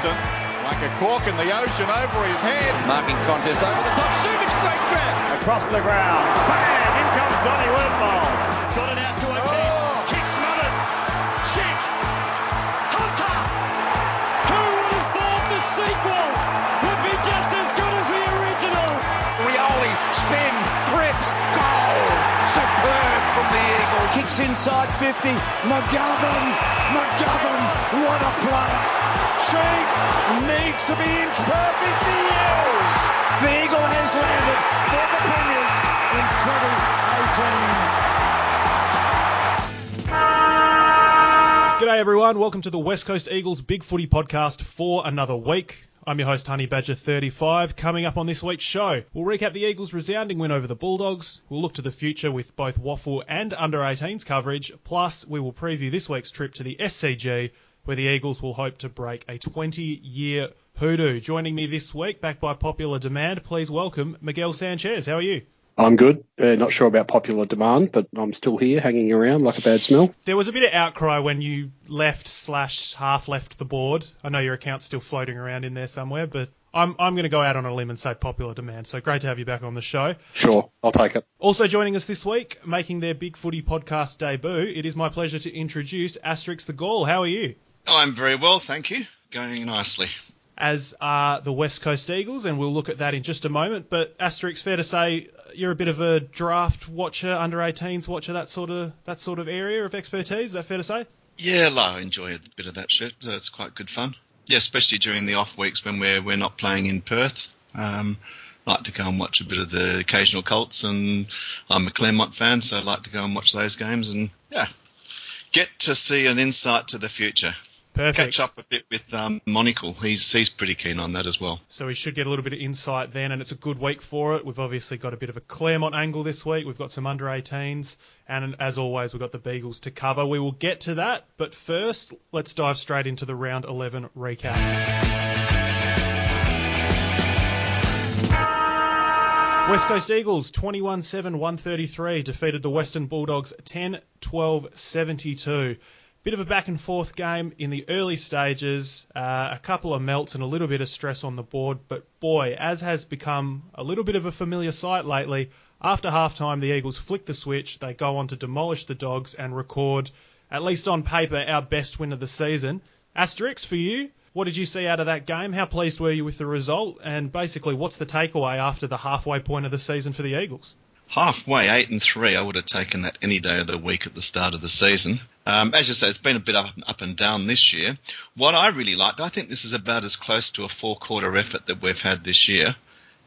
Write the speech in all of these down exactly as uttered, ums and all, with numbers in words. Simpson, like a cork in the ocean, over his head. Marking contest over the top, shoot, it's a great grab. Across the ground, bang, in comes Donnie Woodmore. Got it out to a oh. kick, kick smothered, Chick, Hunter. Who would have thought the sequel would be just as good as the original? Rioli, spin, Cripps, goal. Superb from the Eagles. Kicks inside fifty, McGovern, McGovern, what a play. Sheep needs to be inch perfect, he is! The Eagle has landed for the Premiers in twenty eighteen. G'day everyone, welcome to the West Coast Eagles Big Footy Podcast for another week. I'm your host, Honey Badger thirty-five. Coming up on this week's show, we'll recap the Eagles' resounding win over the Bulldogs. We'll look to the future with both Waffle and under eighteens coverage. Plus, we will preview this week's trip to the S C G, where the Eagles will hope to break a twenty-year hoodoo. Joining me this week, back by popular demand, please welcome Miguel Sanchez. How are you? I'm good. Uh, not sure about popular demand, but I'm still here hanging around like a bad smell. There was a bit of outcry when you left slash half left the board. I know your account's still floating around in there somewhere, but I'm I'm going to go out on a limb and say popular demand. So great to have you back on the show. Sure, I'll take it. Also joining us this week, making their Big Footy podcast debut, it is my pleasure to introduce Asterix The Gaul. How are you? I'm very well, thank you. Going nicely. As are the West Coast Eagles, and we'll look at that in just a moment. But Asterix, fair to say you're a bit of a draft watcher, under eighteens watcher, that sort of that sort of area of expertise. Is that fair to say? Yeah, I enjoy a bit of that shit. So it's quite good fun. Yeah, especially during the off weeks when we're we're not playing in Perth. Um, I like to go and watch a bit of the occasional Colts, and I'm a Claremont fan, so I like to go and watch those games, and yeah, get to see an insight to the future. Perfect. Catch up a bit with um, Monocle. He's he's pretty keen on that as well. So we should get a little bit of insight then, and it's a good week for it. We've obviously got a bit of a Claremont angle this week. We've got some under eighteens, and as always, we've got the Beagles to cover. We will get to that, but first, let's dive straight into the round eleven recap. West Coast Eagles twenty-one seven one thirty-three defeated the Western Bulldogs ten twelve seventy-two. Bit of a back and forth game in the early stages, uh, a couple of melts and a little bit of stress on the board, but boy, as has become a little bit of a familiar sight lately, after halftime the Eagles flick the switch, they go on to demolish the Dogs and record, at least on paper, our best win of the season. Asterix, for you, what did you see out of that game? How pleased were you with the result? And basically, what's the takeaway after the halfway point of the season for the Eagles? Halfway, eight and three, I would have taken that any day of the week at the start of the season. Um, as you say, it's been a bit up, up and down this year. What I really liked, I think this is about as close to a four-quarter effort that we've had this year.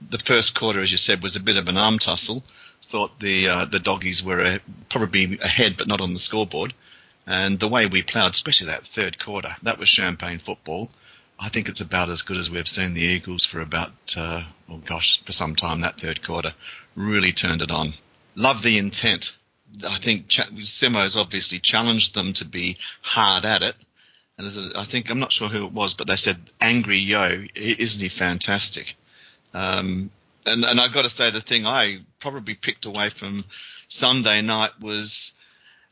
The first quarter, as you said, was a bit of an arm tussle. Thought the uh, the Doggies were uh, probably ahead, but not on the scoreboard. And the way we ploughed, especially that third quarter, that was champagne football. I think it's about as good as we've seen the Eagles for about, uh, oh gosh, for some time, that third quarter. Really turned it on. Love the intent. I think Ch- Simo's obviously challenged them to be hard at it. And there's a, I think, I'm not sure who it was, but they said, Angry Yo, isn't he fantastic? Um, and, and I've got to say, the thing I probably picked away from Sunday night was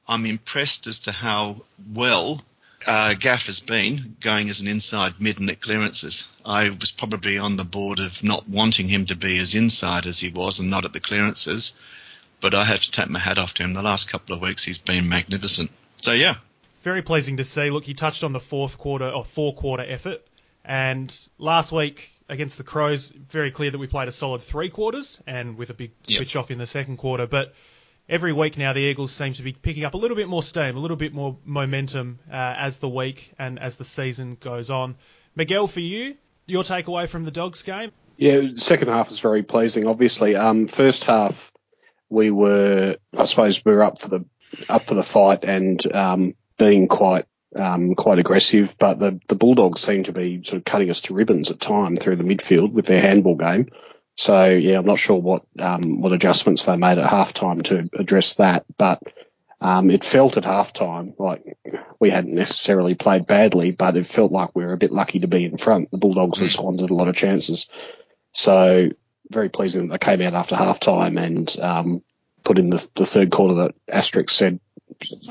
I'm impressed as to how well uh, Gaff has been going as an inside mid at clearances. I was probably on the board of not wanting him to be as inside as he was and not at the clearances, but I have to take my hat off to him. The last couple of weeks he's been magnificent. So, yeah. Very pleasing to see. Look, he touched on the fourth quarter or four-quarter effort, and last week against the Crows, very clear that we played a solid three quarters and with a big switch yep. off in the second quarter, but every week now, the Eagles seem to be picking up a little bit more steam, a little bit more momentum uh, as the week and as the season goes on. Miguel, for you, your takeaway from the Dogs game? Yeah, second half is very pleasing, obviously. Um, first half, we were, I suppose, we were up for the up for the fight and um, being quite um, quite aggressive, but the the Bulldogs seemed to be sort of cutting us to ribbons at time through the midfield with their handball game. So, yeah, I'm not sure what um, what adjustments they made at halftime to address that, but um, it felt at halftime like we hadn't necessarily played badly, but it felt like we were a bit lucky to be in front. The Bulldogs had squandered a lot of chances. So very pleasing that they came out after halftime and um, put in the, the third quarter that Asterix said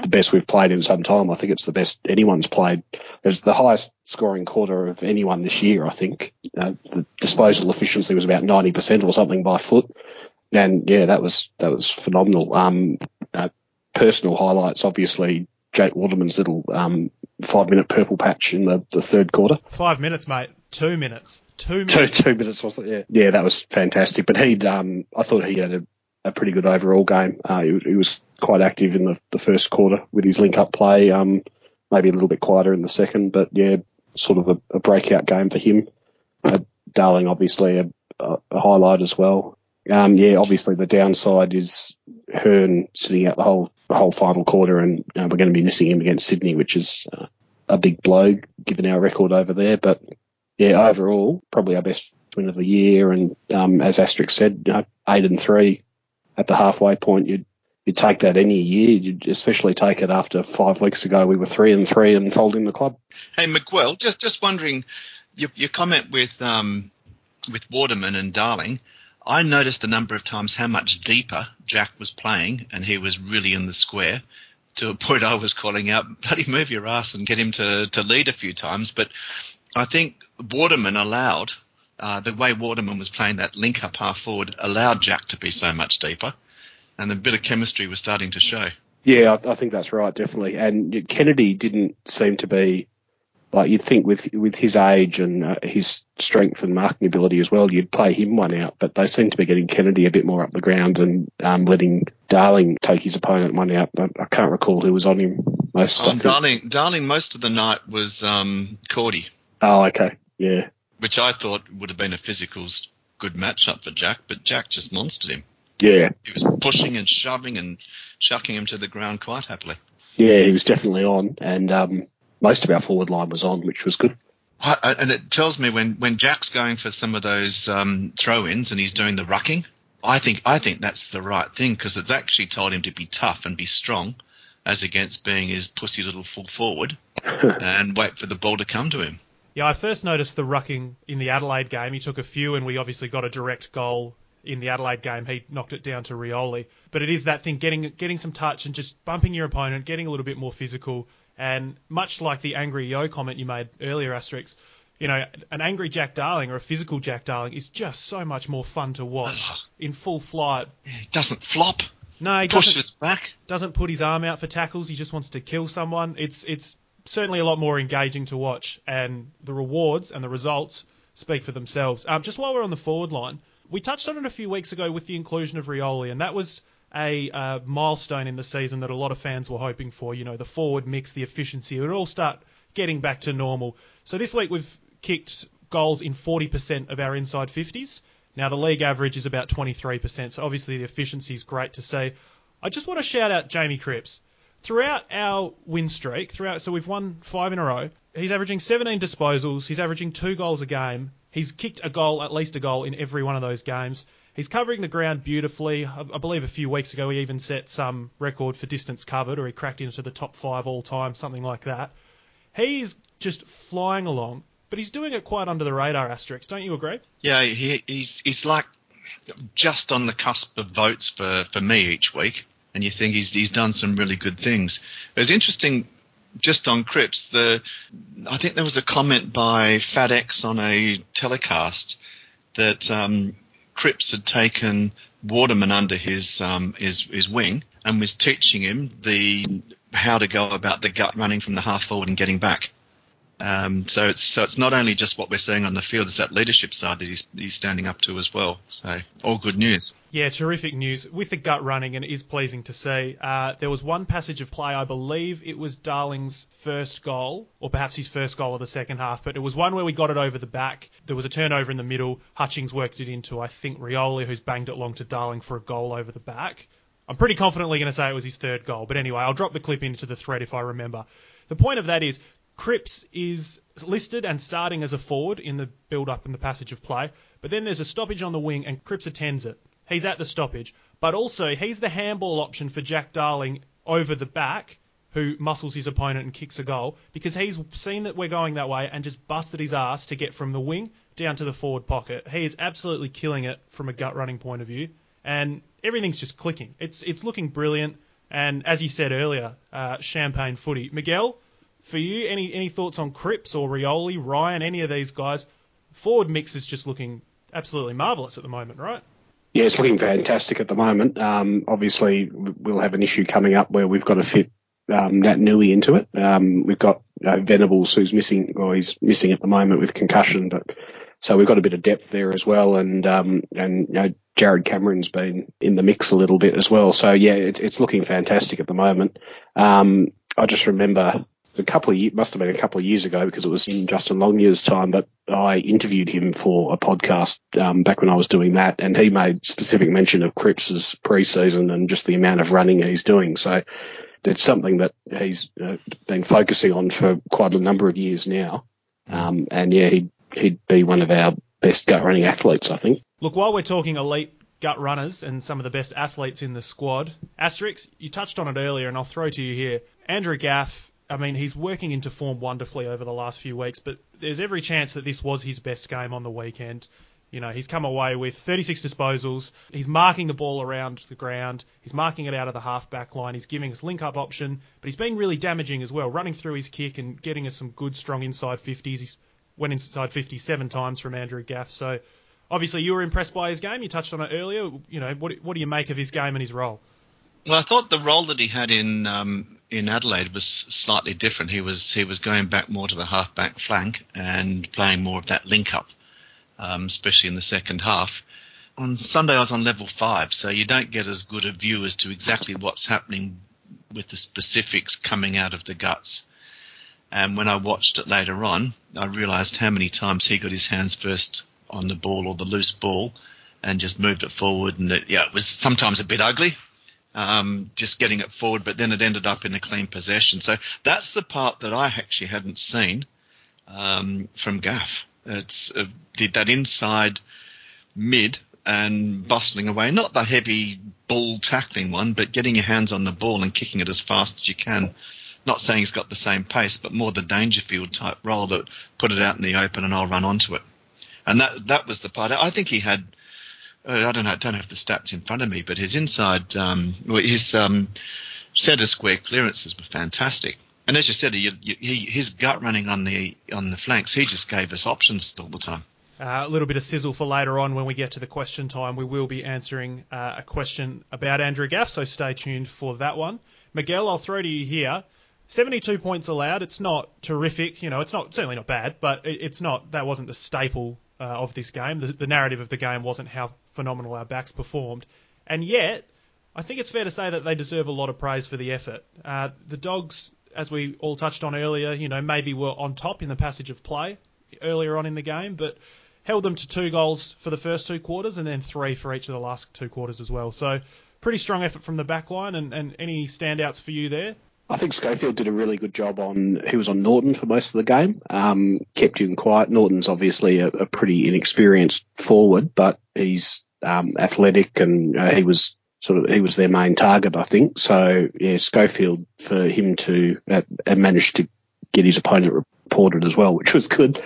the best we've played in some time. I think it's the best anyone's played. It's the highest scoring quarter of anyone this year, I think. Uh, the disposal efficiency was about ninety percent or something by foot. And, yeah, that was that was phenomenal. Um, uh, personal highlights, obviously, Jake Waterman's little um, five-minute purple patch in the, the third quarter. Five minutes, mate. Two minutes. Two minutes. Two, two minutes, wasn't it? Yeah. Yeah, that was fantastic. But he'd, um, I thought he had a, a pretty good overall game. Uh, he, he was quite active in the, the first quarter with his link-up play, um, maybe a little bit quieter in the second. But, yeah, sort of a, a breakout game for him. Uh, Darling, obviously, a, a, a highlight as well. Um, yeah, obviously the downside is Hearn sitting out the whole the whole final quarter, and uh, we're going to be missing him against Sydney, which is uh, a big blow given our record over there. But yeah, overall probably our best win of the year, and um, as Asterix said, you know, eight and three at the halfway point. You'd you'd take that any year. You'd especially take it after five weeks ago we were three and three and folding the club. Hey Miguel, just just wondering your, your comment with um with Waterman and Darling. I noticed a number of times how much deeper Jack was playing, and he was really in the square, to a point I was calling out, bloody move your ass and get him to, to lead a few times. But I think Waterman allowed, uh, the way Waterman was playing that link-up half-forward, allowed Jack to be so much deeper, and the bit of chemistry was starting to show. Yeah, I, I think that's right, definitely. And Kennedy didn't seem to be... Like you'd think with with his age and uh, his strength and marking ability as well, you'd play him one out. But they seem to be getting Kennedy a bit more up the ground and um, letting Darling take his opponent one out. I, I can't recall who was on him most. Oh, Darling, Darling most of the night was um, Cordy. Oh, okay, yeah. Which I thought would have been a physicals good matchup for Jack, but Jack just monstered him. Yeah. He was pushing and shoving and chucking him to the ground quite happily. Yeah, he was definitely on, and... Um, most of our forward line was on, which was good. And it tells me when, when Jack's going for some of those um, throw-ins and he's doing the rucking, I think I think that's the right thing, because it's actually told him to be tough and be strong, as against being his pussy little full forward and wait for the ball to come to him. Yeah, I first noticed the rucking in the Adelaide game. He took a few and we obviously got a direct goal in the Adelaide game. He knocked it down to Rioli. But it is that thing, getting getting some touch and just bumping your opponent, getting a little bit more physical. And much like the angry yo comment you made earlier, Asterix, you know, an angry Jack Darling or a physical Jack Darling is just so much more fun to watch in full flight. He doesn't flop. No, he pushes doesn't, back. Doesn't put his arm out for tackles. He just wants to kill someone. It's it's certainly a lot more engaging to watch, and the rewards and the results speak for themselves. Um, just while we're on the forward line, we touched on it a few weeks ago with the inclusion of Rioli, and that was a uh, milestone in the season that a lot of fans were hoping for. You know, the forward mix, the efficiency, it would all start getting back to normal. So this week we've kicked goals in forty percent of our inside fifties. Now the league average is about twenty-three percent, so obviously the efficiency is great to see. I just want to shout out Jamie Cripps. Throughout our win streak, throughout, so we've won five in a row, he's averaging seventeen disposals, he's averaging two goals a game, he's kicked a goal, at least a goal, in every one of those games. He's covering the ground beautifully. I believe a few weeks ago he even set some record for distance covered, or he cracked into the top five all time, something like that. He's just flying along, but he's doing it quite under the radar, Asterix. Don't you agree? Yeah, he, he's he's like just on the cusp of votes for, for me each week, and you think he's he's done some really good things. It was interesting just on Cripps. The I think there was a comment by FatX on a telecast that... Um, Cripps had taken Waterman under his, um, his his wing and was teaching him the how to go about the gut running from the half forward and getting back. Um, so it's so it's not only just what we're seeing on the field; it's that leadership side that he's he's standing up to as well. So all good news. Yeah, terrific news with the gut running, and it is pleasing to see. Uh, there was one passage of play, I believe it was Darling's first goal, or perhaps his first goal of the second half, but it was one where we got it over the back. There was a turnover in the middle. Hutchings worked it into, I think, Rioli, who's banged it long to Darling for a goal over the back. I'm pretty confidently going to say it was his third goal, but anyway, I'll drop the clip into the thread if I remember. The point of that is, Cripps is listed and starting as a forward in the build-up and the passage of play, but then there's a stoppage on the wing and Cripps attends it. He's at the stoppage, but also he's the handball option for Jack Darling over the back, who muscles his opponent and kicks a goal, because he's seen that we're going that way and just busted his ass to get from the wing down to the forward pocket. He is absolutely killing it from a gut-running point of view, and everything's just clicking. It's it's looking brilliant. And as you said earlier, uh, champagne footy. Miguel, for you, any any thoughts on Cripps or Rioli, Ryan, any of these guys? Forward mix is just looking absolutely marvellous at the moment, right? Yeah, it's looking fantastic at the moment. Um, obviously, we'll have an issue coming up where we've got to fit um, Nat Newey into it. Um, we've got you know, Venables, who's missing, or he's missing at the moment with concussion, but so we've got a bit of depth there as well. And um, and you know, Jared Cameron's been in the mix a little bit as well. So yeah, it, it's looking fantastic at the moment. Um, I just remember a couple of must have been a couple of years ago because it was in Justin Longyear's time, but I interviewed him for a podcast um, back when I was doing that, and he made specific mention of Cripps's preseason and just the amount of running he's doing. So it's something that he's uh, been focusing on for quite a number of years now, um, and yeah, he'd, he'd be one of our best gut running athletes, I think. Look, while we're talking elite gut runners and some of the best athletes in the squad, Asterix, you touched on it earlier, and I'll throw to you here, Andrew Gaff. I mean, he's working into form wonderfully over the last few weeks, but there's every chance that this was his best game on the weekend. You know, he's come away with thirty-six disposals. He's marking the ball around the ground. He's marking it out of the half-back line. He's giving us link-up option, but he's being really damaging as well, running through his kick and getting us some good, strong inside fifties. He's went inside fifty seven times from Andrew Gaff. So, obviously, you were impressed by his game. You touched on it earlier. You know, what, what do you make of his game and his role? Well, I thought the role that he had in um, in Adelaide was slightly different. He was he was going back more to the half-back flank and playing more of that link-up, um, especially in the second half. On Sunday, I was on level five, so you don't get as good a view as to exactly what's happening with the specifics coming out of the guts. And when I watched it later on, I realised how many times he got his hands first on the ball or the loose ball and just moved it forward. And it, yeah, it was sometimes a bit ugly. Um, just getting it forward, but then it ended up in a clean possession. So that's the part that I actually hadn't seen um, from Gaff. It's uh, did that inside mid and bustling away, not the heavy ball tackling one, but getting your hands on the ball and kicking it as fast as you can. Not saying he's got the same pace, but more the Dangerfield type role that put it out in the open and I'll run onto it. And that that was the part. I think he had... I don't know. I don't have the stats in front of me, but his inside, um, his um, centre square clearances were fantastic. And as you said, he, he, his gut running on the on the flanks, he just gave us options all the time. Uh, a little bit of sizzle for later on when we get to the question time. We will be answering uh, a question about Andrew Gaff, so stay tuned for that one. Miguel, I'll throw to you here. seventy-two points allowed. It's not terrific. You know, it's not certainly not bad, but it, it's not. That wasn't the staple Uh, of this game. The, the narrative of the game wasn't how phenomenal our backs performed. And yet, I think it's fair to say that they deserve a lot of praise for the effort. Uh, the Dogs, as we all touched on earlier, you know, maybe were on top in the passage of play earlier on in the game, but held them to two goals for the first two quarters and then three for each of the last two quarters as well. So, pretty strong effort from the back line, and, and any standouts for you there? I think Schofield did a really good job on, he was on Norton for most of the game, um, kept him quiet. Norton's obviously a, a pretty inexperienced forward, but he's um, athletic and uh, he was sort of, he was their main target, I think. So, yeah, Schofield, for him to uh, manage to get his opponent reported as well, which was good.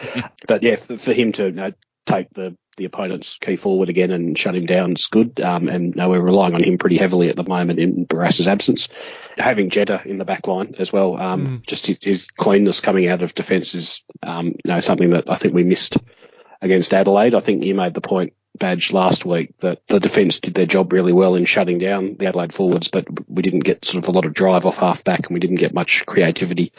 But, yeah, for, for him to you know, take the, the opponent's key forward again and shut him down is good. Um, and no, we're relying on him pretty heavily at the moment in Barassa's absence. Having Jetta in the back line as well, um, mm. just his, his cleanness coming out of defence is um, you know, something that I think we missed against Adelaide. I think you made the point, Badge, last week that the defence did their job really well in shutting down the Adelaide forwards, but we didn't get sort of a lot of drive off half-back and we didn't get much creativity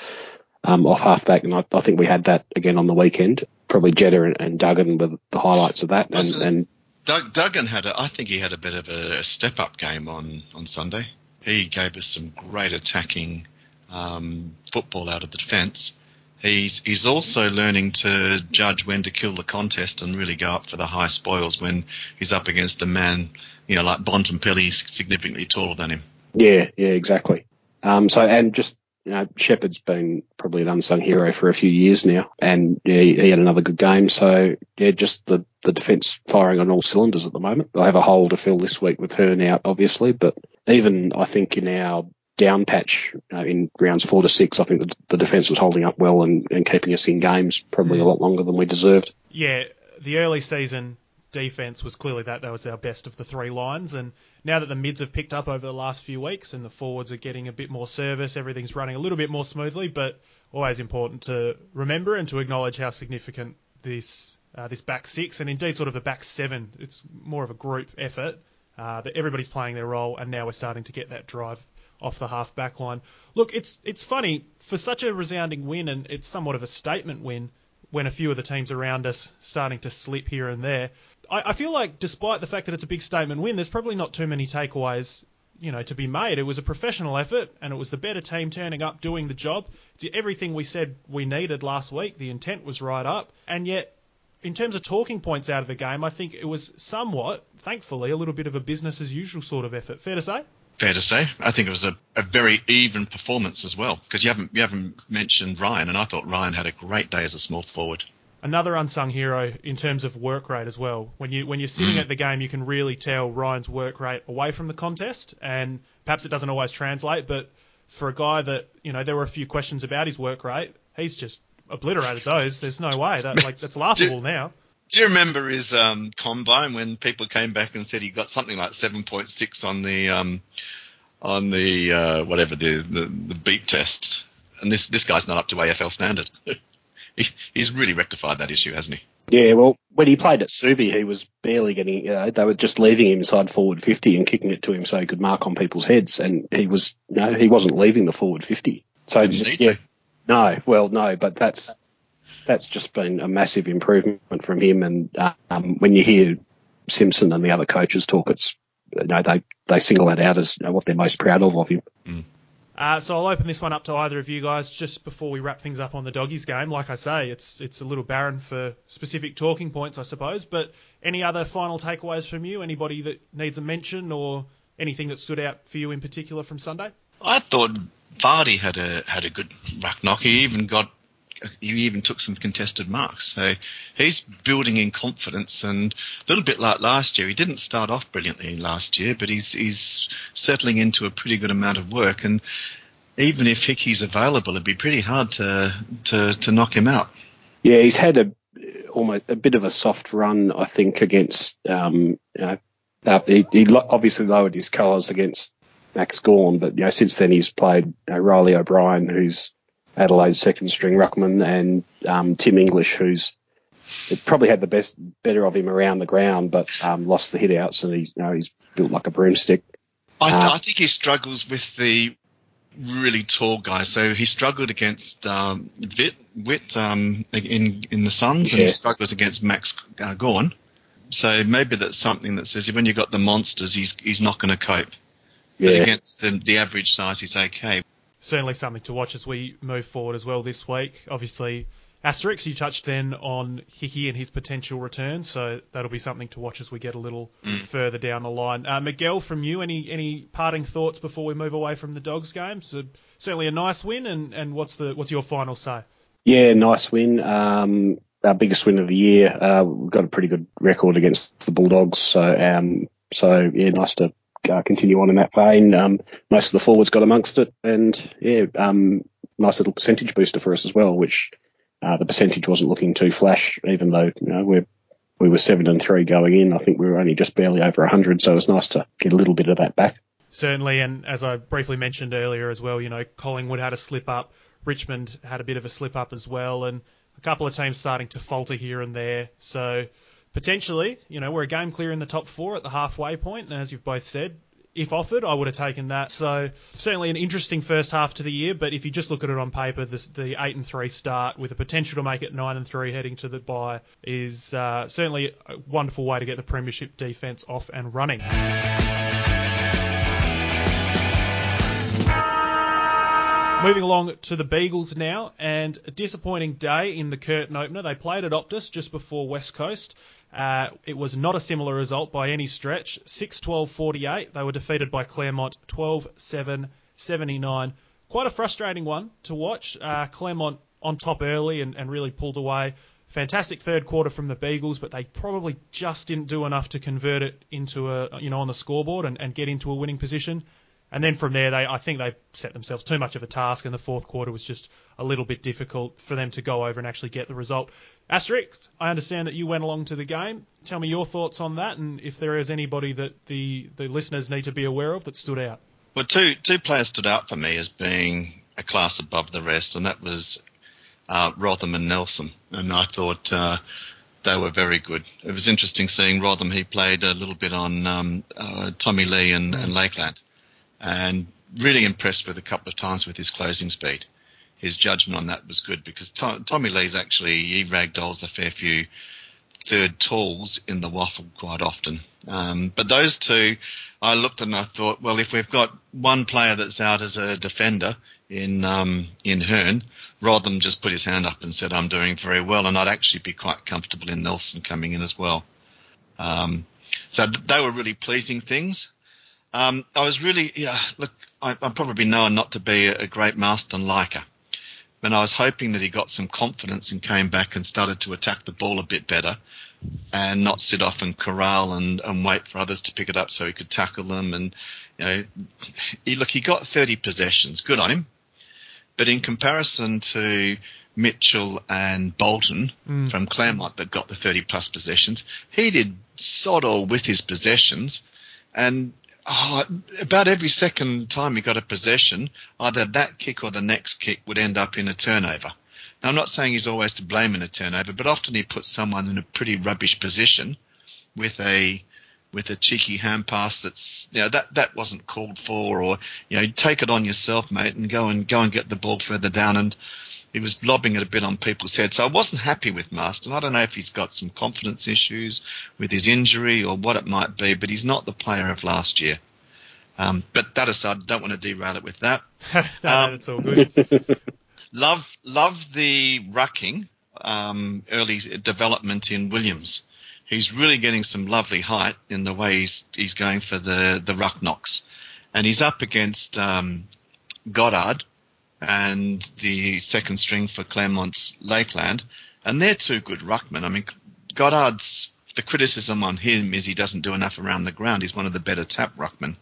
um, off half-back. And I, I think we had that again on the weekend. Probably Jetta and, and Duggan were the highlights of that. And, and Doug, Duggan had, a, I think he had a bit of a step-up game on, on Sunday. He gave us some great attacking um, football out of the defence. He's he's also learning to judge when to kill the contest and really go up for the high spoils when he's up against a man, you know, like Bontempelli, significantly taller than him. Yeah, yeah, exactly. Um, so and just. You know, Shepherd's been probably an unsung hero for a few years now, and yeah, he, he had another good game. So, yeah, just the, the defence firing on all cylinders at the moment. I have a hole to fill this week with Hearn out, obviously, but even I think in our down patch you know, in rounds four to six, I think the, the defence was holding up well and, and keeping us in games probably a lot longer than we deserved. Yeah, the early season defence was clearly that that was our best of the three lines. And now that the mids have picked up over the last few weeks and the forwards are getting a bit more service, everything's running a little bit more smoothly, but always important to remember and to acknowledge how significant this uh, this back six and indeed sort of the back seven, it's more of a group effort, uh, that everybody's playing their role and now we're starting to get that drive off the half back line. Look, it's it's funny, for such a resounding win, and it's somewhat of a statement win, when a few of the teams around us starting to slip here and there. I, I feel like despite the fact that it's a big statement win, there's probably not too many takeaways, you know, to be made. It was a professional effort and it was the better team turning up, doing the job. It's everything we said we needed last week. The intent was right up. And yet, in terms of talking points out of the game, I think it was somewhat, thankfully, a little bit of a business as usual sort of effort. Fair to say? Fair to say. I think it was a, a very even performance as well, because you haven't you haven't mentioned Ryan, and I thought Ryan had a great day as a small forward. Another unsung hero in terms of work rate as well. When you when you're sitting mm. at the game, you can really tell Ryan's work rate away from the contest, and perhaps it doesn't always translate. But for a guy that, you know, there were a few questions about his work rate, he's just obliterated those. There's no way that like that's laughable now. Do you remember his um, combine when people came back and said he got something like seven point six on the um, on the uh, whatever the, the the beep test? And this this guy's not up to A F L standard. he, he's really rectified that issue, hasn't he? Yeah, well, when he played at Subi, he was barely getting. You know, they were just leaving him inside forward fifty and kicking it to him so he could mark on people's heads, and he was no, he wasn't leaving the forward fifty. So Didn't need yeah, to. no, well, no, but that's. That's just been a massive improvement from him. And um, when you hear Simpson and the other coaches talk, it's, you know, they, they single that out as, you know, what they're most proud of of him. Mm. Uh, so I'll open this one up to either of you guys just before we wrap things up on the Doggies game. Like I say, it's it's a little barren for specific talking points, I suppose. But any other final takeaways from you? Anybody that needs a mention or anything that stood out for you in particular from Sunday? I thought Vardy had a had a good ruck knock. He even got. He even took some contested marks. So he's building in confidence, and a little bit like last year. He didn't start off brilliantly last year, but he's he's settling into a pretty good amount of work. And even if Hickey's available, it'd be pretty hard to to, to knock him out. Yeah, he's had a almost a bit of a soft run, I think, against. Um, you know, uh, he, he obviously lowered his colours against Max Gawn, but, you know, since then he's played, you know, Riley O'Brien, who's Adelaide's second string ruckman, and um, Tim English, who's probably had the best, better of him around the ground, but um, lost the hit-outs, and he, you know, he's built like a broomstick. I, th- uh, I think he struggles with the really tall guy. So he struggled against um, Vit, Witt um, in in the Suns, yeah. And he struggles against Max uh, Gawn. So maybe that's something that says when you've got the monsters, he's he's not going to cope. Yeah. But against the, the average size, he's okay. Certainly something to watch as we move forward as well this week. Obviously, Asterix, you touched then on Hickey and his potential return, so that'll be something to watch as we get a little mm. further down the line. Uh, Miguel, from you, any any parting thoughts before we move away from the Dogs game? So certainly a nice win, and, and what's the what's your final say? Yeah, nice win. Um, our biggest win of the year. Uh, we've got a pretty good record against the Bulldogs, so um, so yeah, nice to. Uh, continue on in that vein. Um, most of the forwards got amongst it, and yeah, um, nice little percentage booster for us as well. Which uh, the percentage wasn't looking too flash, even though, you know, we we were seven and three going in. I think we were only just barely over a hundred, so it was nice to get a little bit of that back. Certainly, and as I briefly mentioned earlier as well, you know, Collingwood had a slip up, Richmond had a bit of a slip up as well, and a couple of teams starting to falter here and there. So. Potentially, you know, we're a game clear in the top four at the halfway point, and as you've both said, if offered, I would have taken that. So certainly an interesting first half to the year, but if you just look at it on paper, this, the eight and three start with a potential to make it nine and three heading to the bye is uh, certainly a wonderful way to get the premiership defence off and running. Moving along to the Beagles now, and a disappointing day in the curtain opener. They played at Optus just before West Coast. Uh, it was not a similar result by any stretch. six twelve forty-eight. They were defeated by Claremont twelve seven seventy-nine. Quite a frustrating one to watch. Uh, Claremont on top early and, and really pulled away. Fantastic third quarter from the Beagles, but they probably just didn't do enough to convert it into a, you know, on the scoreboard and, and get into a winning position. And then from there, they I think they set themselves too much of a task, and the fourth quarter was just a little bit difficult for them to go over and actually get the result. Asterix, I understand that you went along to the game. Tell me your thoughts on that, and if there is anybody that the, the listeners need to be aware of that stood out. Well, two two players stood out for me as being a class above the rest, and that was uh, Rotham and Nelson. And I thought uh, they were very good. It was interesting seeing Rotham. He played a little bit on um, uh, Tommy Lee and, and Lakeland. And really impressed with a couple of times with his closing speed. His judgment on that was good because Tom, Tommy Lee's actually, he ragdolls a fair few third talls in the waffle quite often. Um, but those two, I looked and I thought, well, if we've got one player that's out as a defender in um, in Hearn, Rotham just put his hand up and said, I'm doing very well, and I'd actually be quite comfortable in Nelson coming in as well. Um, so they were really pleasing things. Um, I was really, yeah, look, I, I'm probably known not to be a, a great Marston liker. But I was hoping that he got some confidence and came back and started to attack the ball a bit better and not sit off and corral and, and wait for others to pick it up so he could tackle them. And, you know, he, look, he got thirty possessions. Good on him. But in comparison to Mitchell and Bolton mm. from Claremont that got the thirty-plus possessions, he did sod all with his possessions and... Oh, about every second time he got a possession, either that kick or the next kick would end up in a turnover. Now, I'm not saying he's always to blame in a turnover, but often he puts someone in a pretty rubbish position with a with a cheeky hand pass that's, you know, that, that wasn't called for, or, you know, take it on yourself, mate, and go and go and get the ball further down. And he was lobbing it a bit on people's heads. So I wasn't happy with Marston. I don't know if he's got some confidence issues with his injury or what it might be, but he's not the player of last year. Um, but that aside, I don't want to derail it with that. No, um, that's all good. love, love the rucking, um, early development in Williams. He's really getting some lovely height in the way he's, he's going for the, the ruck knocks. And he's up against um, Goddard and the second string for Claremont's Lakeland. And they're two good ruckmen. I mean, Goddard's, the criticism on him is he doesn't do enough around the ground. He's one of the better tap ruckmen.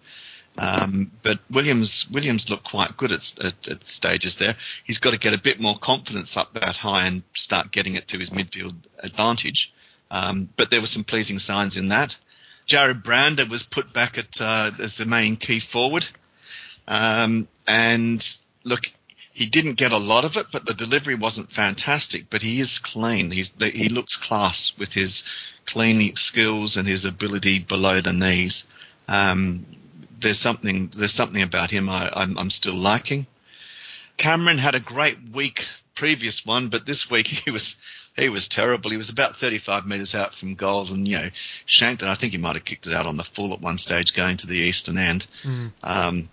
Um, but Williams Williams looked quite good at, at, at stages there. He's got to get a bit more confidence up that high and start getting it to his midfield advantage. Um, but there were some pleasing signs in that. Jared Brander was put back at uh, as the main key forward. Um, and, look, he didn't get a lot of it, but the delivery wasn't fantastic. But he is clean. He's, he looks class with his clean skills and his ability below the knees. Um, there's something there's something about him I, I'm, I'm still liking. Cameron had a great week, previous one, but this week he was... He was terrible. He was about thirty-five metres out from goal and, you know, shanked it. I think he might have kicked it out on the full at one stage going to the eastern end. Mm. Um,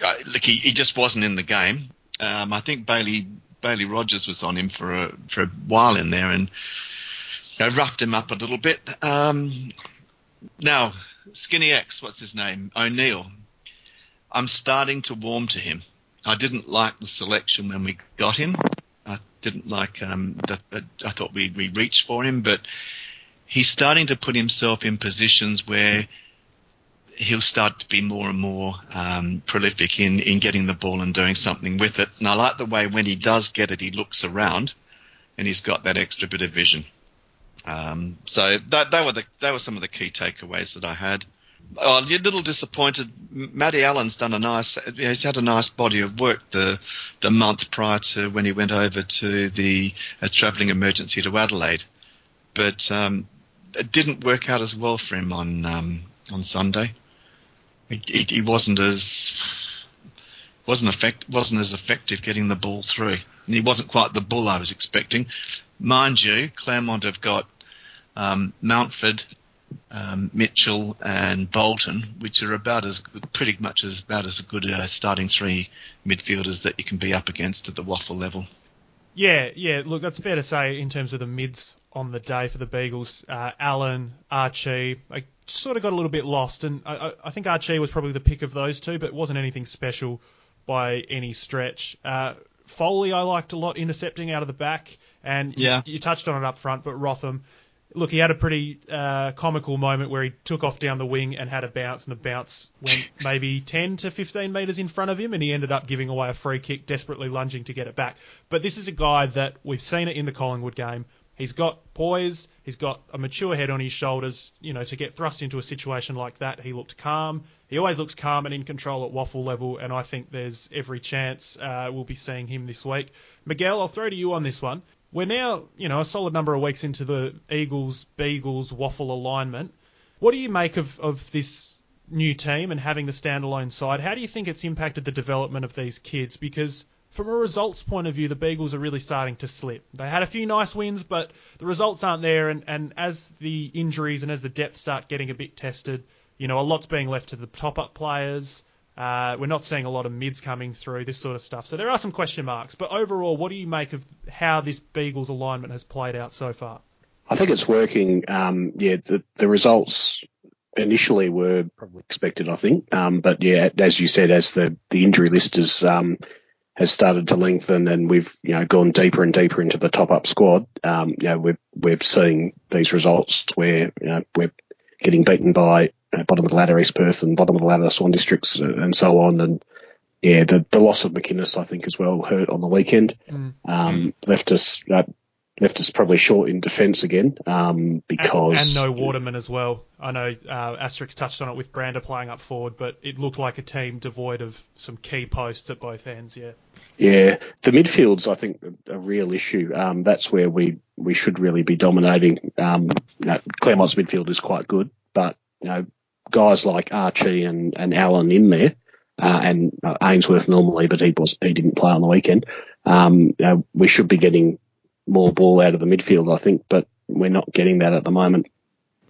look, he, he just wasn't in the game. Um, I think Bailey Bailey Rogers was on him for a, for a while in there and, you know, roughed him up a little bit. Um, now, Skinny X, what's his name? O'Neill. I'm starting to warm to him. I didn't like the selection when we got him. I didn't like um, that. I thought we we reached for him, but he's starting to put himself in positions where he'll start to be more and more um, prolific in, in getting the ball and doing something with it. And I like the way when he does get it, he looks around, and he's got that extra bit of vision. Um, so that, that were the that were some of the key takeaways that I had. Oh, you're a little disappointed. Matty Allen's done a nice. He's had a nice body of work the the month prior to when he went over to the a travelling emergency to Adelaide, but um, it didn't work out as well for him on um, on Sunday. He, he wasn't as wasn't effect wasn't as effective getting the ball through, and he wasn't quite the bull I was expecting, mind you. Claremont have got um, Mountford. Um, Mitchell and Bolton, which are about as good, pretty much as about as good uh, starting three midfielders that you can be up against at the waffle level. Yeah, yeah. Look, that's fair to say in terms of the mids on the day for the Beagles. Uh, Allen, Archie, I sort of got a little bit lost, and I, I think Archie was probably the pick of those two, but it wasn't anything special by any stretch. Uh, Foley, I liked a lot, intercepting out of the back, and yeah. you, you touched on it up front, but Rotham. Look, he had a pretty uh, comical moment where he took off down the wing and had a bounce, and the bounce went maybe ten to fifteen metres in front of him, and he ended up giving away a free kick, desperately lunging to get it back. But this is a guy that we've seen it in the Collingwood game. He's got poise. He's got a mature head on his shoulders. You know, to get thrust into a situation like that, he looked calm. He always looks calm and in control at waffle level, and I think there's every chance uh, we'll be seeing him this week. Miguel, I'll throw to you on this one. We're now, you know, a solid number of weeks into the Eagles-Beagles waffle alignment. What do you make of, of this new team and having the standalone side? How do you think it's impacted the development of these kids? Because from a results point of view, the Beagles are really starting to slip. They had a few nice wins, but the results aren't there. And, and as the injuries and as the depth start getting a bit tested, you know, a lot's being left to the top-up players. Uh, we're not seeing a lot of mids coming through, this sort of stuff. So there are some question marks. But overall, what do you make of how this Beagles alignment has played out so far? I think it's working. Um, yeah, the, the results initially were probably expected, I think. Um, but, yeah, as you said, as the, the injury list is, um, has started to lengthen and we've you know gone deeper and deeper into the top-up squad, um, you know, we're, we're seeing these results where you know, we're getting beaten by bottom of the ladder East Perth and bottom of the ladder Swan Districts and so on. And yeah, the, the loss of McInnes, I think, as well, hurt on the weekend. Mm. Um, left us uh, left us probably short in defence again um, because... And, and no Waterman as well. I know uh, Asterix touched on it with Brander playing up forward, but it looked like a team devoid of some key posts at both ends, yeah. Yeah, the midfield's, I think, a real issue. Um, that's where we, we should really be dominating. Um, you know, Claremont's midfield is quite good, but, you know, guys like Archie and, and Allen in there, uh, and uh, Ainsworth normally, but he was he didn't play on the weekend. Um, uh, we should be getting more ball out of the midfield, I think, but we're not getting that at the moment.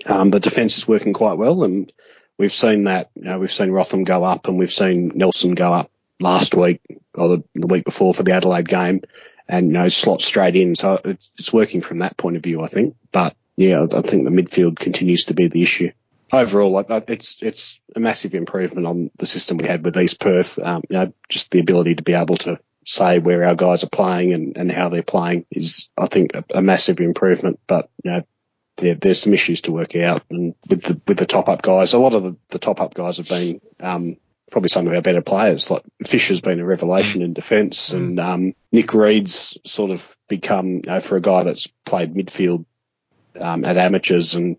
Um, the defence is working quite well, and we've seen that. You know, we've seen Rotham go up, and we've seen Nelson go up last week or the, the week before for the Adelaide game, and you know slot straight in. So it's, it's working from that point of view, I think. But yeah, I think the midfield continues to be the issue. Overall, it's it's a massive improvement on the system we had with East Perth. Um, you know, just the ability to be able to say where our guys are playing and, and how they're playing is, I think, a, a massive improvement. But you know, there, there's some issues to work out, and with the with the top up guys, a lot of the, the top up guys have been um, probably some of our better players. Like Fisher's been a revelation in defence, mm. and um, Nick Reed's sort of become, you know, for a guy that's played midfield um, at amateurs and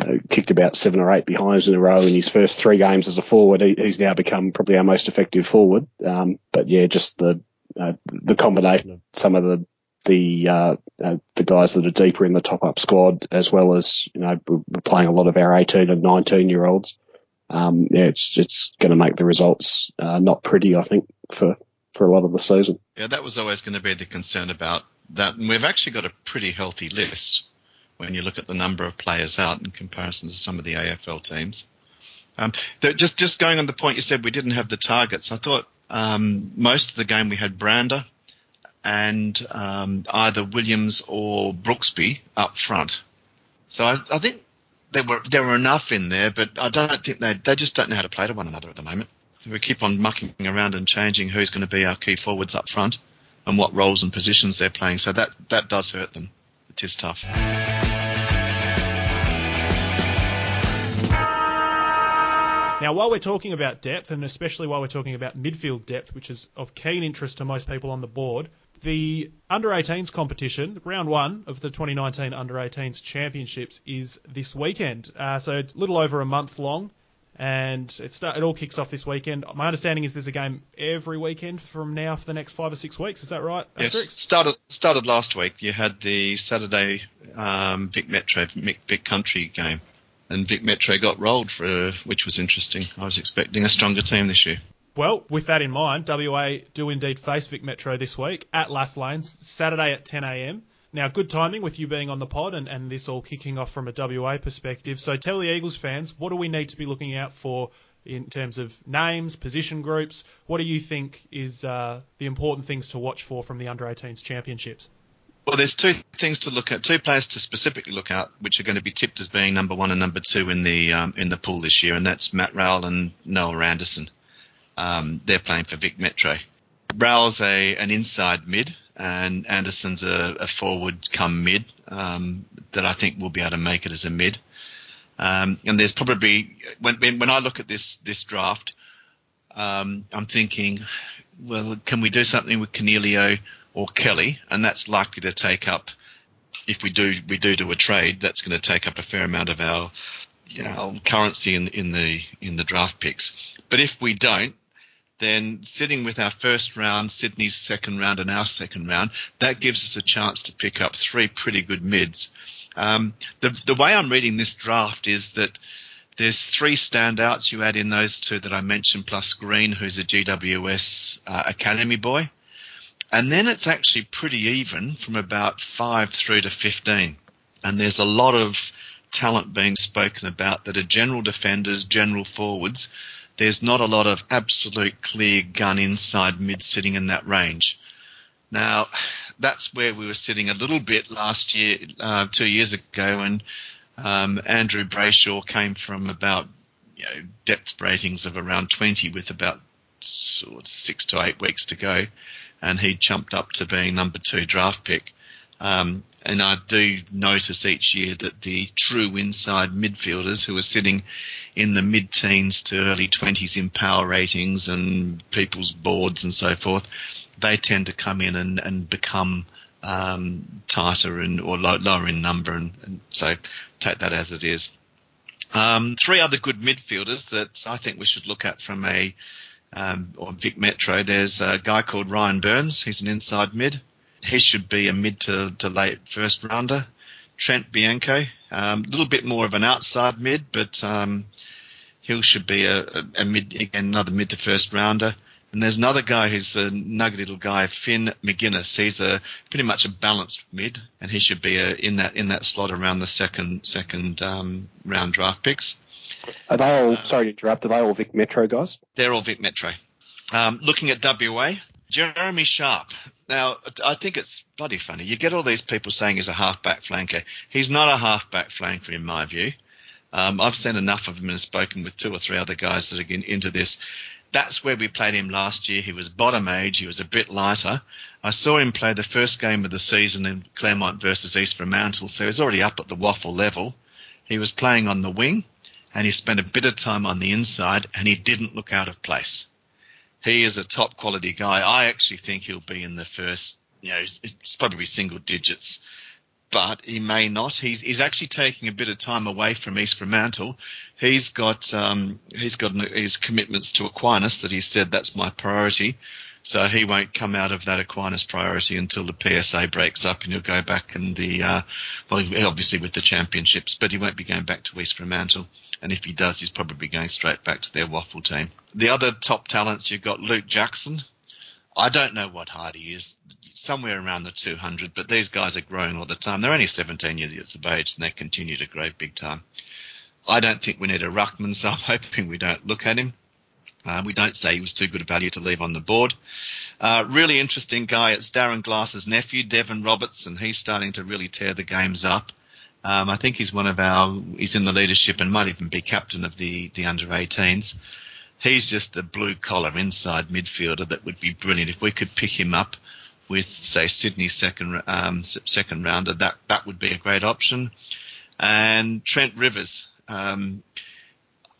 Uh, kicked about seven or eight behinds in a row in his first three games as a forward. He, he's now become probably our most effective forward. Um, but yeah, just the uh, the combination of some of the the uh, uh, the guys that are deeper in the top up squad, as well as you know we're playing a lot of our eighteen and nineteen year olds. Um, yeah, it's it's going to make the results uh, not pretty, I think, for for a lot of the season. Yeah, that was always going to be the concern about that, and we've actually got a pretty healthy list when you look at the number of players out in comparison to some of the A F L teams. Um, just just going on the point you said, we didn't have the targets. I thought um, most of the game we had Brander and um, either Williams or Brooksby up front. So I, I think there were there were enough in there, but I don't think they they just don't know how to play to one another at the moment. So we keep on mucking around and changing who's going to be our key forwards up front and what roles and positions they're playing. So that, that does hurt them. It is tough. Now, while we're talking about depth, and especially while we're talking about midfield depth, which is of keen interest to most people on the board, the under eighteens competition, round one of the twenty nineteen under eighteens championships, is this weekend. Uh, so it's a little over a month long, and it, start, it all kicks off this weekend. My understanding is there's a game every weekend from now for the next five or six weeks. Is that right, Asterix? Yes, started, started last week. You had the Saturday um, Vic Metro, Vic, Vic Country game. And Vic Metro got rolled, for, which was interesting. I was expecting a stronger team this year. Well, with that in mind, W A do indeed face Vic Metro this week at Laughlanes, Saturday at ten a.m. Now, good timing with you being on the pod and, and this all kicking off from a W A perspective. So tell the Eagles fans, what do we need to be looking out for in terms of names, position groups? What do you think is uh, the important things to watch for from the under eighteens championships? Well, there's two things to look at, two players to specifically look at, which are going to be tipped as being number one and number two in the um, in the pool this year, and that's Matt Rowell and Noah Anderson. Um, they're playing for Vic Metro. Rowell's a an inside mid, and Anderson's a, a forward come mid um, that I think will be able to make it as a mid. Um, and there's probably when when I look at this this draft, um, I'm thinking, well, can we do something with Cornelio or Kelly? And that's likely to take up, if we do we do do a trade, that's going to take up a fair amount of our, you know, currency in in the in the draft picks. But if we don't, then sitting with our first round, Sydney's second round, and our second round, that gives us a chance to pick up three pretty good mids. Um, the the way I'm reading this draft is that there's three standouts. You add in those two that I mentioned, plus Green, who's a G W S uh, academy boy. And then it's actually pretty even from about five through to fifteen. And there's a lot of talent being spoken about that are general defenders, general forwards. There's not a lot of absolute clear gun inside mid sitting in that range. Now, that's where we were sitting a little bit last year, uh, two years ago, when um, Andrew Brayshaw came from about, you know, depth ratings of around twenty with about sort of six to eight weeks to go, and he jumped up to being number two draft pick. Um, and I do notice each year that the true inside midfielders who are sitting in the mid-teens to early twenties in power ratings and people's boards and so forth, they tend to come in and, and become um, tighter and or low, lower in number. And, and so take that as it is. Um, three other good midfielders that I think we should look at from a um, or Vic Metro. There's a guy called Ryan Burns. He's an inside mid. He should be a mid to, to late first rounder. Trent Bianco, a um, little bit more of an outside mid, but um, Hill should be a, a, a mid, again, another mid to first rounder. And there's another guy who's a nugget little guy, Finn McGuinness. He's a pretty much a balanced mid, and he should be a, in that in that slot around the second second um, round draft picks. Are they all? Uh, sorry to interrupt. Are they all Vic Metro guys? They're all Vic Metro. Um, looking at W A, Jeremy Sharp. Now, I think it's bloody funny. You get all these people saying he's a half-back flanker. He's not a half-back flanker in my view. Um, I've seen enough of him and spoken with two or three other guys that are getting into this. That's where we played him last year. He was bottom age. He was a bit lighter. I saw him play the first game of the season in Claremont versus East Fremantle, so he's already up at the waffle level. He was playing on the wing, and he spent a bit of time on the inside, and he didn't look out of place. He is a top quality guy. I actually think he'll be in the first, you know, it's probably single digits, but he may not. He's, he's actually taking a bit of time away from East Fremantle. He's got um, he's got his commitments to Aquinas that he said that's my priority, so he won't come out of that Aquinas priority until the P S A breaks up, and he'll go back in the uh, well, obviously with the championships, but he won't be going back to East Fremantle. And if he does, he's probably going straight back to their waffle team. The other top talents, you've got Luke Jackson. I don't know what height he is, somewhere around the two hundred, but these guys are growing all the time. They're only seventeen years of age, and they continue to grow big time. I don't think we need a ruckman, so I'm hoping we don't look at him. Uh, we don't say he was too good a value to leave on the board. Uh, really interesting guy. It's Darren Glass's nephew, Devon Roberts, and he's starting to really tear the games up. Um, I think he's one of our, he's in the leadership and might even be captain of the, the under eighteens. He's just a blue-collar inside midfielder that would be brilliant. If we could pick him up with, say, Sydney's second um, second rounder, that, that would be a great option. And Trent Rivers. Um,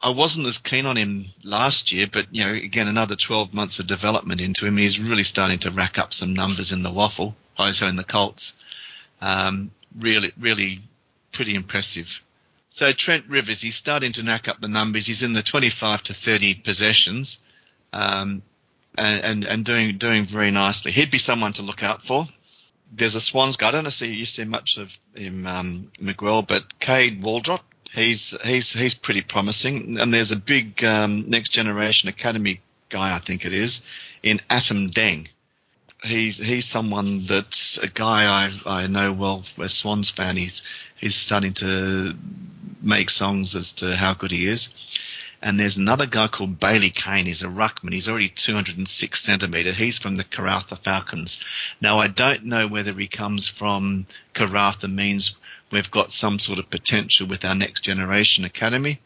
I wasn't as keen on him last year, but, you know, again, another twelve months of development into him. He's really starting to rack up some numbers in the waffle, also in the Colts. Um, really, really... pretty impressive. So Trent Rivers, he's starting to knack up the numbers. He's in the twenty-five to thirty possessions, um, and, and and doing doing very nicely. He'd be someone to look out for. There's a Swans guy. I don't know if you see much of him, um, Miguel, but Cade Waldrop. He's he's he's pretty promising. And there's a big um, next generation academy guy, I think it is, in Atom Deng. He's he's someone that's a guy I, I know well. A Swans fan. He's he's starting to make songs as to how good he is. And there's another guy called Bailey Kane. He's a ruckman. He's already two hundred six centimetre. He's from the Karratha Falcons. Now, I don't know whether he comes from Karratha means we've got some sort of potential with our next generation academy.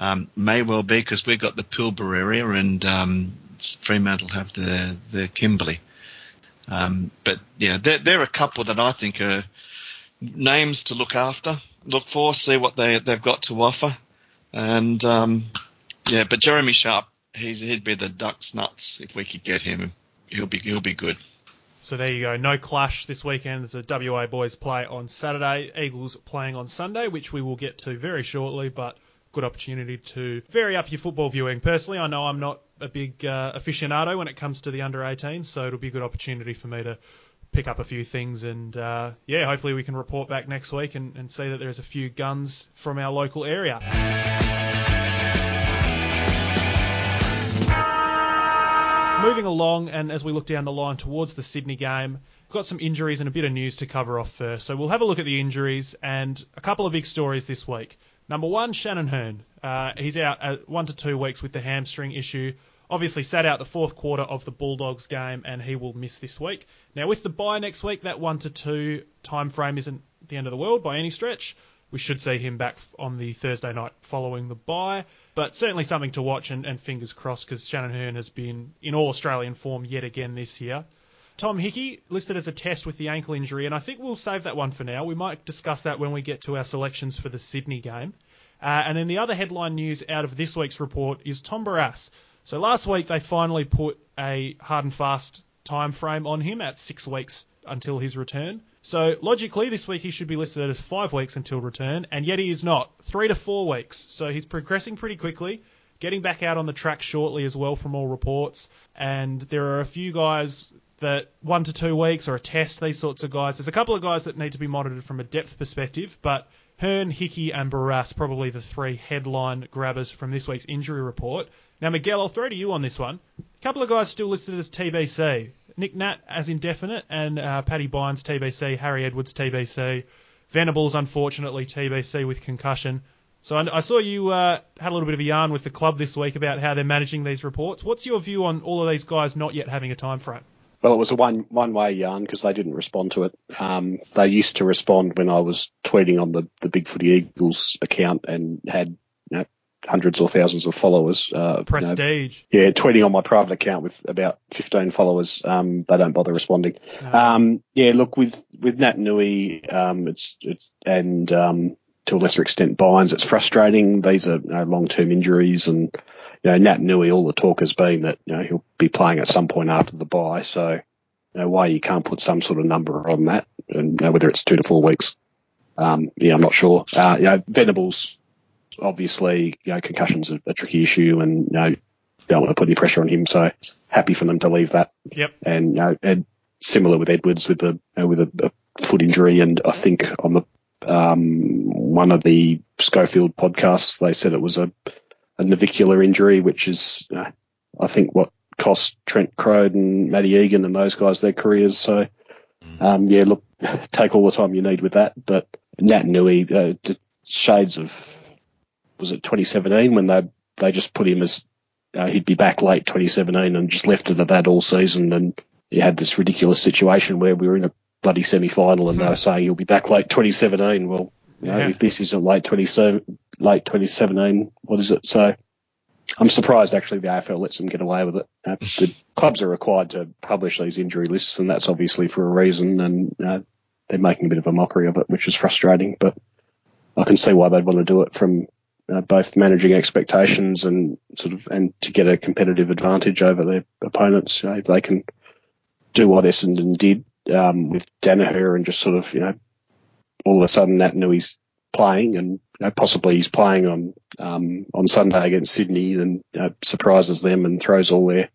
Um, may well be, because we've got the Pilbara area and um, Fremantle have the the Kimberley. Um, but yeah, there, there are a couple that I think are names to look after, look for, see what they they've got to offer, and um, yeah. But Jeremy Sharp, he's he'd be the Ducks nuts if we could get him. He'll be he'll be good. So there you go. No clash this weekend. There's a W A boys play on Saturday. Eagles playing on Sunday, which we will get to very shortly. But good opportunity to vary up your football viewing. Personally, I know I'm not a big uh, aficionado when it comes to the under eighteens, so it'll be a good opportunity for me to pick up a few things. And uh, yeah, hopefully we can report back next week and, and see that there's a few guns from our local area. Moving along, and as we look down the line towards the Sydney game, we've got some injuries and a bit of news to cover off first. So we'll have a look at the injuries and a couple of big stories this week. Number one, Shannon Hearn. Uh, he's out uh, one to two weeks with the hamstring issue. Obviously sat out the fourth quarter of the Bulldogs game, and he will miss this week. Now, with the bye next week, that one to two time frame isn't the end of the world by any stretch. We should see him back on the Thursday night following the bye, but certainly something to watch, and, and fingers crossed, because Shannon Hearn has been in all Australian form yet again this year. Tom Hickey listed as a test with the ankle injury, and I think we'll save that one for now. We might discuss that when we get to our selections for the Sydney game. Uh, and then the other headline news out of this week's report is Tom Barrass. So last week they finally put a hard and fast time frame on him at six weeks until his return. So logically this week he should be listed as five weeks until return, and yet he is not. Three to four weeks. So he's progressing pretty quickly, getting back out on the track shortly as well from all reports. And there are a few guys that one to two weeks or a test, these sorts of guys. There's a couple of guys that need to be monitored from a depth perspective, but Hearn, Hickey and Barrass, probably the three headline grabbers from this week's injury report. Now, Miguel, I'll throw to you on this one. A couple of guys still listed as T B C. Nick Nat as indefinite, and uh, Paddy Bynes T B C, Harry Edwards T B C, Venables unfortunately T B C with concussion. So I, I saw you uh, had a little bit of a yarn with the club this week about how they're managing these reports. What's your view on all of these guys not yet having a time frame? Well, it was a one, one-way yarn because they didn't respond to it. Um, they used to respond when I was tweeting on the, the Big Footy Eagles account and had, you know, hundreds or thousands of followers. Uh, Prestige. You know, yeah, tweeting on my private account with about fifteen followers. Um, they don't bother responding. No. Um, yeah, look, with, with Nat Newey um, it's, it's, and um, to a lesser extent Bynes, it's frustrating. These are, you know, long-term injuries and... You know, Nat Newey, all the talk has been that, you know, he'll be playing at some point after the bye. So, you know, why you can't put some sort of number on that, and you know, whether it's two to four weeks, um, yeah, I'm not sure. Uh, you know, Venables, obviously, you know, concussion's a, a tricky issue, and you know, don't want to put any pressure on him. So, happy for them to leave that. Yep. And you know, and similar with Edwards with the you know, with a, a foot injury, and I think on the um one of the Schofield podcasts they said it was a a navicular injury, which is, uh, I think, what cost Trent Crode and Matty Egan and those guys their careers. So, um, yeah, look, take all the time you need with that. But Nat Newey, uh, shades of, was it twenty seventeen when they they just put him as, uh, he'd be back late twenty seventeen and just left it at that all season. And you had this ridiculous situation where we were in a bloody semi-final and they were saying he'll be back late twenty seventeen. Well, you know, yeah. If this isn't late twenty seventeen, what is it? So I'm surprised, actually, the A F L lets them get away with it. Uh, the clubs are required to publish these injury lists, and that's obviously for a reason, and uh, they're making a bit of a mockery of it, which is frustrating. But I can see why they'd want to do it from uh, both managing expectations and sort of and to get a competitive advantage over their opponents. You know, if they can do what Essendon did um, with Danaher and just sort of, you know, all of a sudden Nat Newey's playing, and you know, possibly he's playing on um, on Sunday against Sydney, and uh, surprises them and throws all their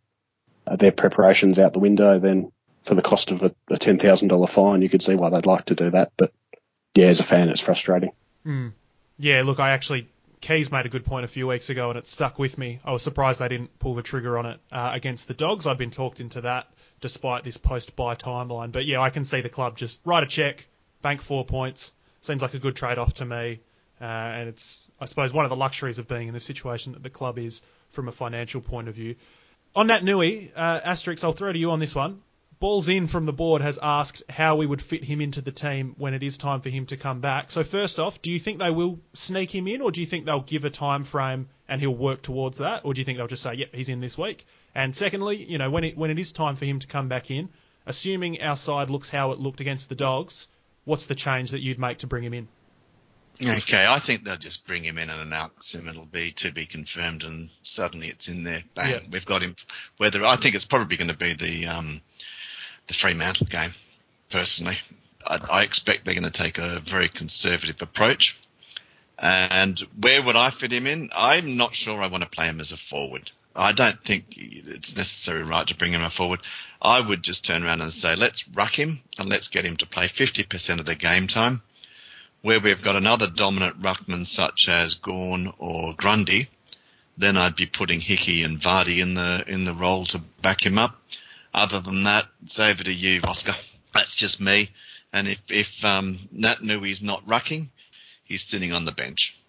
uh, their preparations out the window. Then for the cost of a, a ten thousand dollar fine, you could see why they'd like to do that. But yeah, as a fan, it's frustrating. Mm. Yeah, look, I actually Keys made a good point a few weeks ago, and it stuck with me. I was surprised they didn't pull the trigger on it uh, against the Dogs. I've been talked into that despite this post-buy timeline. But yeah, I can see the club just write a check. Bank four points. Seems like a good trade-off to me. Uh, and it's, I suppose, one of the luxuries of being in the situation that the club is from a financial point of view. On Nat Newey, uh, Asterix, I'll throw to you on this one. Balls In from the board has asked how we would fit him into the team when it is time for him to come back. So first off, do you think they will sneak him in, or do you think they'll give a time frame and he'll work towards that? Or do you think they'll just say, yep, he's in this week? And secondly, you know, when it, when it is time for him to come back in, assuming our side looks how it looked against the Dogs, what's the change that you'd make to bring him in? Okay, I think they'll just bring him in and announce him. It'll be to be confirmed, and suddenly it's in there. Bang, yeah. We've got him. Whether I think it's probably going to be the um, the Fremantle game. Personally, I, I expect they're going to take a very conservative approach. And where would I fit him in? I'm not sure I want to play him as a forward. I don't think it's necessarily right to bring him a forward. I would just turn around and say, let's ruck him and let's get him to play fifty percent of the game time. Where we've got another dominant ruckman such as Gawn or Grundy, then I'd be putting Hickey and Vardy in the in the role to back him up. Other than that, it's over to you, Oscar. That's just me. And if, if um, Nat Newey's not rucking, he's sitting on the bench.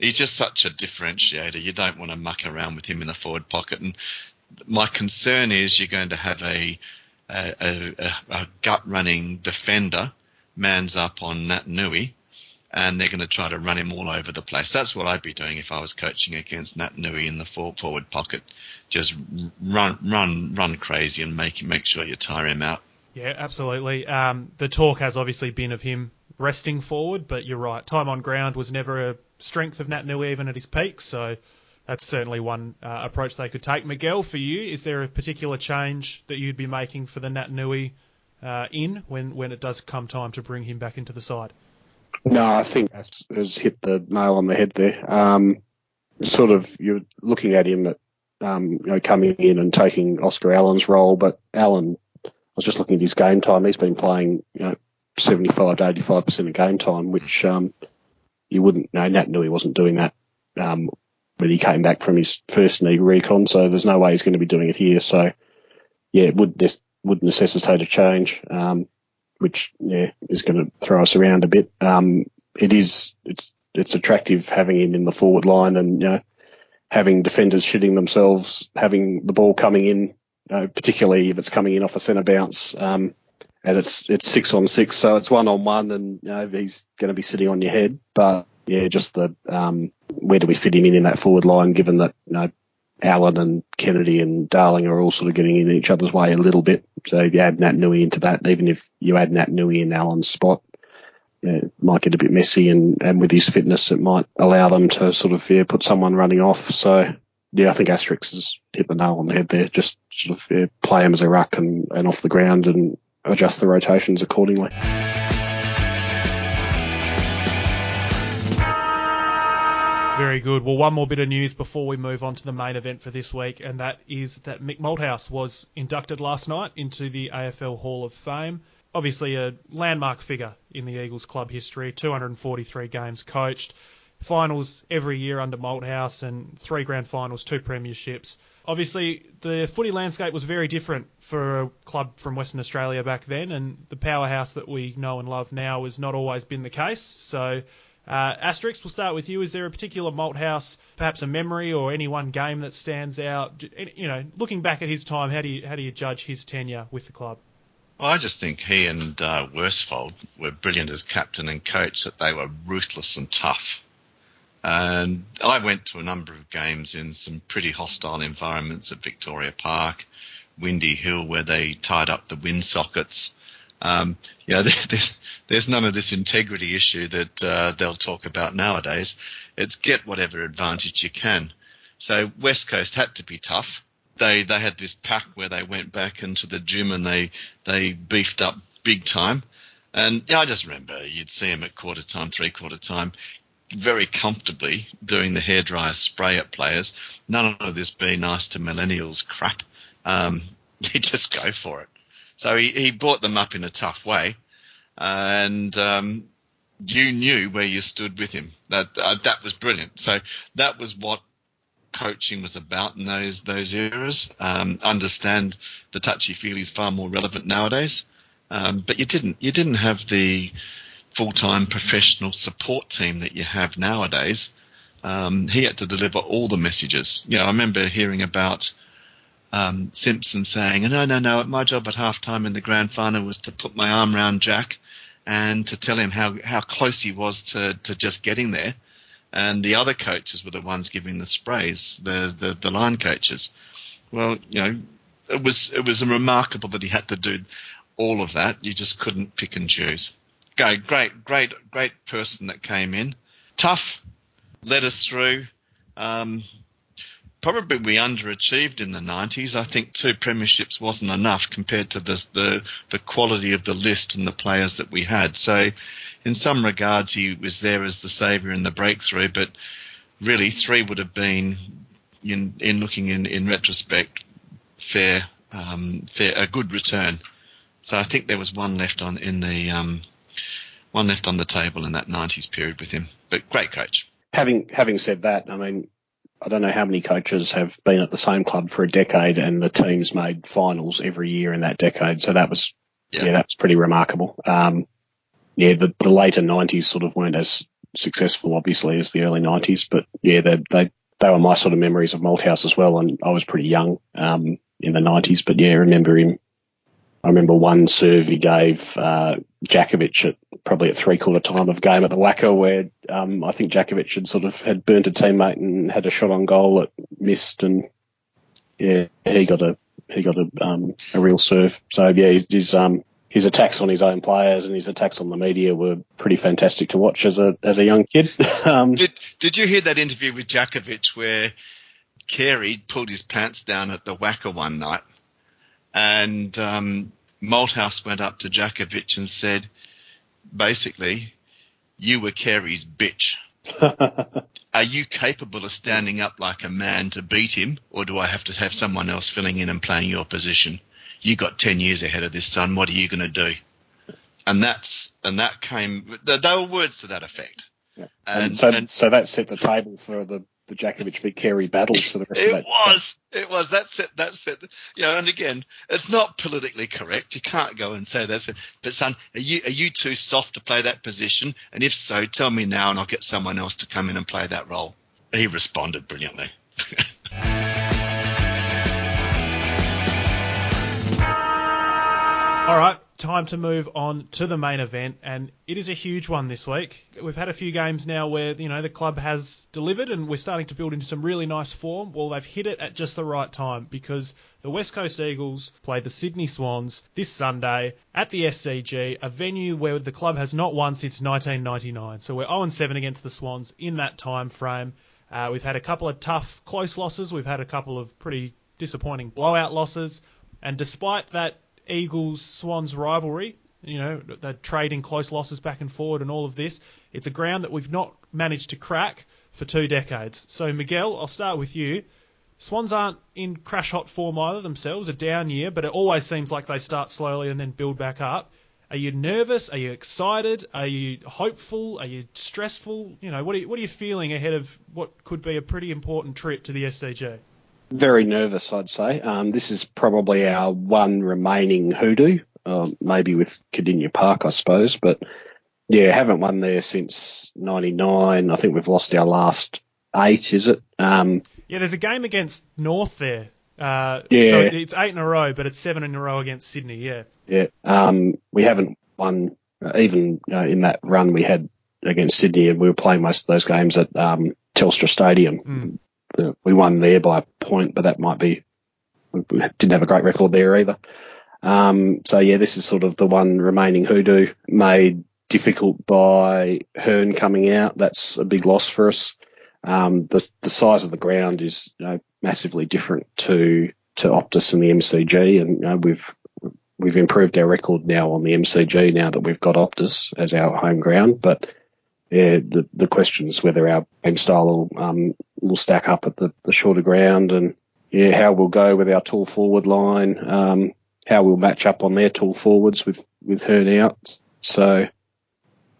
He's just such a differentiator. You don't want to muck around with him in the forward pocket. And my concern is you're going to have a, a, a, a gut-running defender mans up on Nat Newey, and they're going to try to run him all over the place. That's what I'd be doing if I was coaching against Nat Newey in the forward pocket. Just run, run, run crazy and make make sure you tire him out. Yeah, absolutely. Um, the talk has obviously been of him resting forward, but you're right. Time on ground was never a strength of Nat Newey even at his peak, so that's certainly one uh, approach they could take. Miguel, for you, is there a particular change that you'd be making for the Nat Newey uh, in when, when it does come time to bring him back into the side? No, I think has hit the nail on the head there. Um, sort of, you're looking at him at um, you know, coming in and taking Oscar Allen's role, but Allen, I was just looking at his game time. He's been playing, you know, seventy-five to eighty-five percent of game time, which um, you wouldn't. No, Nat Newey wasn't doing that um, when he came back from his first knee recon. So there's no way he's going to be doing it here. So yeah, it would this would necessitate a change. Um, which yeah is going to throw us around a bit. Um, it is it's it's attractive having him in the forward line and you know, having defenders shitting themselves, having the ball coming in, you know, particularly if it's coming in off a centre bounce. Um, and it's it's six on six, so it's one on one, and you know, he's going to be sitting on your head. But yeah, just the um, where do we fit him in in that forward line? Given that you know Allen and Kennedy and Darling are all sort of getting in each other's way a little bit. So if you add Nat Newey into that, even if you add Nat Newey in Allen's spot, you know, it might get a bit messy. And, and with his fitness, it might allow them to sort of yeah, put someone running off. So, yeah, I think Asterix has hit the nail on the head there. Just sort of yeah, play him as a ruck and, and off the ground and adjust the rotations accordingly. Very good. Well, one more bit of news before we move on to the main event for this week, and that is that Mick Malthouse was inducted last night into the A F L Hall of Fame. Obviously a landmark figure in the Eagles club history, two hundred forty-three games coached, finals every year under Malthouse and three grand finals, two premierships. Obviously the footy landscape was very different for a club from Western Australia back then, and the powerhouse that we know and love now has not always been the case. So... Uh, Asterix, we'll start with you. Is there a particular Malthouse, perhaps a memory or any one game that stands out? You know, looking back at his time, how do you how do you judge his tenure with the club? Well, I just think he and uh, Worsfold were brilliant as captain and coach. That they were ruthless and tough. And I went to a number of games in some pretty hostile environments at Victoria Park, Windy Hill, where they tied up the wind sockets. Um, you know, there's, there's none of this integrity issue that uh, they'll talk about nowadays. It's get whatever advantage you can. So West Coast had to be tough. They they had this pack where they went back into the gym and they they beefed up big time. And yeah, I just remember you'd see him at quarter time, three quarter time, very comfortably doing the hairdryer spray at players. None of this be nice to millennials crap. Um, you just go for it. So he, he brought them up in a tough way, and um, you knew where you stood with him. That uh, that was brilliant. So that was what coaching was about in those those eras. Um, understand the touchy-feely is far more relevant nowadays, um, but you didn't you didn't have the full-time professional support team that you have nowadays. Um, he had to deliver all the messages. You know, I remember hearing about. Um, Simpson saying, no, no, no, my job at halftime in the grand final was to put my arm around Jack and to tell him how, how close he was to, to just getting there. And the other coaches were the ones giving the sprays, the, the, the line coaches. Well, you know, it was it was remarkable that he had to do all of that. You just couldn't pick and choose. Go, great, great, great person that came in. Tough, led us through. Um, probably we underachieved in the nineties. I think two premierships wasn't enough compared to the, the the quality of the list and the players that we had. So in some regards, he was there as the saviour and the breakthrough, but really three would have been, in in looking in, in retrospect, fair, um, fair, a good return. So I think there was one left on in the um, one left on the table in that nineties period with him. But great coach. Having having said that, I mean, I don't know how many coaches have been at the same club for a decade and the team's made finals every year in that decade. So that was, yeah, yeah that was pretty remarkable. Um, yeah, the, the later nineties sort of weren't as successful, obviously, as the early nineties. But yeah, they they, they were my sort of memories of Malthouse as well. And I was pretty young um, in the nineties. But yeah, I remember him. I remember one serve he gave uh, Djakovic at probably at three-quarter time of game at the Wacker where um, I think Djakovic had sort of had burnt a teammate and had a shot on goal that missed, and yeah, he got a he got a um, a real serve. So yeah, his his, um, his attacks on his own players and his attacks on the media were pretty fantastic to watch as a as a young kid. um, did Did you hear that interview with Djakovic where Carey pulled his pants down at the Wacker one night? And um, Malthouse went up to Djakovic and said, basically, you were Carey's bitch. Are you capable of standing up like a man to beat him, or do I have to have someone else filling in and playing your position? You got ten years ahead of this, son. What are you going to do? And that's and that came – there were words to that effect. Yeah. And, and, so, and so that set the table for the – the Djakovic v Carey battles for the rest of that. It was. It was. That's it. That's it. You know, and again, it's not politically correct. You can't go and say that's it. But son, are you are you too soft to play that position? And if so, tell me now and I'll get someone else to come in and play that role. He responded brilliantly. All right. Time to move on to the main event, and it is a huge one this week. We've had a few games now where, you know, the club has delivered and we're starting to build into some really nice form. Well, they've hit it at just the right time because the West Coast Eagles play the Sydney Swans this Sunday at the S C G, a venue where the club has not won since nineteen ninety-nine. So we're oh and seven against the Swans in that time frame. Uh, we've had a couple of tough, close losses. We've had a couple of pretty disappointing blowout losses. And despite that Eagles-Swans rivalry, you know, they're trading close losses back and forward and all of this, it's a ground that we've not managed to crack for two decades. So, Miguel, I'll start with you. Swans aren't in crash-hot form either themselves, a down year, but it always seems like they start slowly and then build back up. Are you nervous? Are you excited? Are you hopeful? Are you stressful? You know, what are you, what are you feeling ahead of what could be a pretty important trip to the S C G? Very nervous, I'd say. Um, this is probably our one remaining hoodoo, um, maybe with Cardinia Park, I suppose. But, yeah, haven't won there since ninety-nine. I think we've lost our last eight, is it? Um, yeah, there's a game against North there. Uh, yeah. So it's eight in a row, but it's seven in a row against Sydney, yeah. Yeah. Um, we haven't won, uh, even uh, in that run we had against Sydney, and we were playing most of those games at um, Telstra Stadium. Mm. We won there by a point, but that might be – we didn't have a great record there either. Um, so, yeah, this is sort of the one remaining hoodoo, made difficult by Hearn coming out. That's a big loss for us. Um, the, the size of the ground is, you know, massively different to to Optus and the M C G, and, you know, we've we've improved our record now on the M C G now that we've got Optus as our home ground, but – yeah, the, the question is whether our game style will, um, will stack up at the, the shorter ground, and yeah, how we'll go with our tall forward line, um, how we'll match up on their tall forwards with, with Hearn out. So,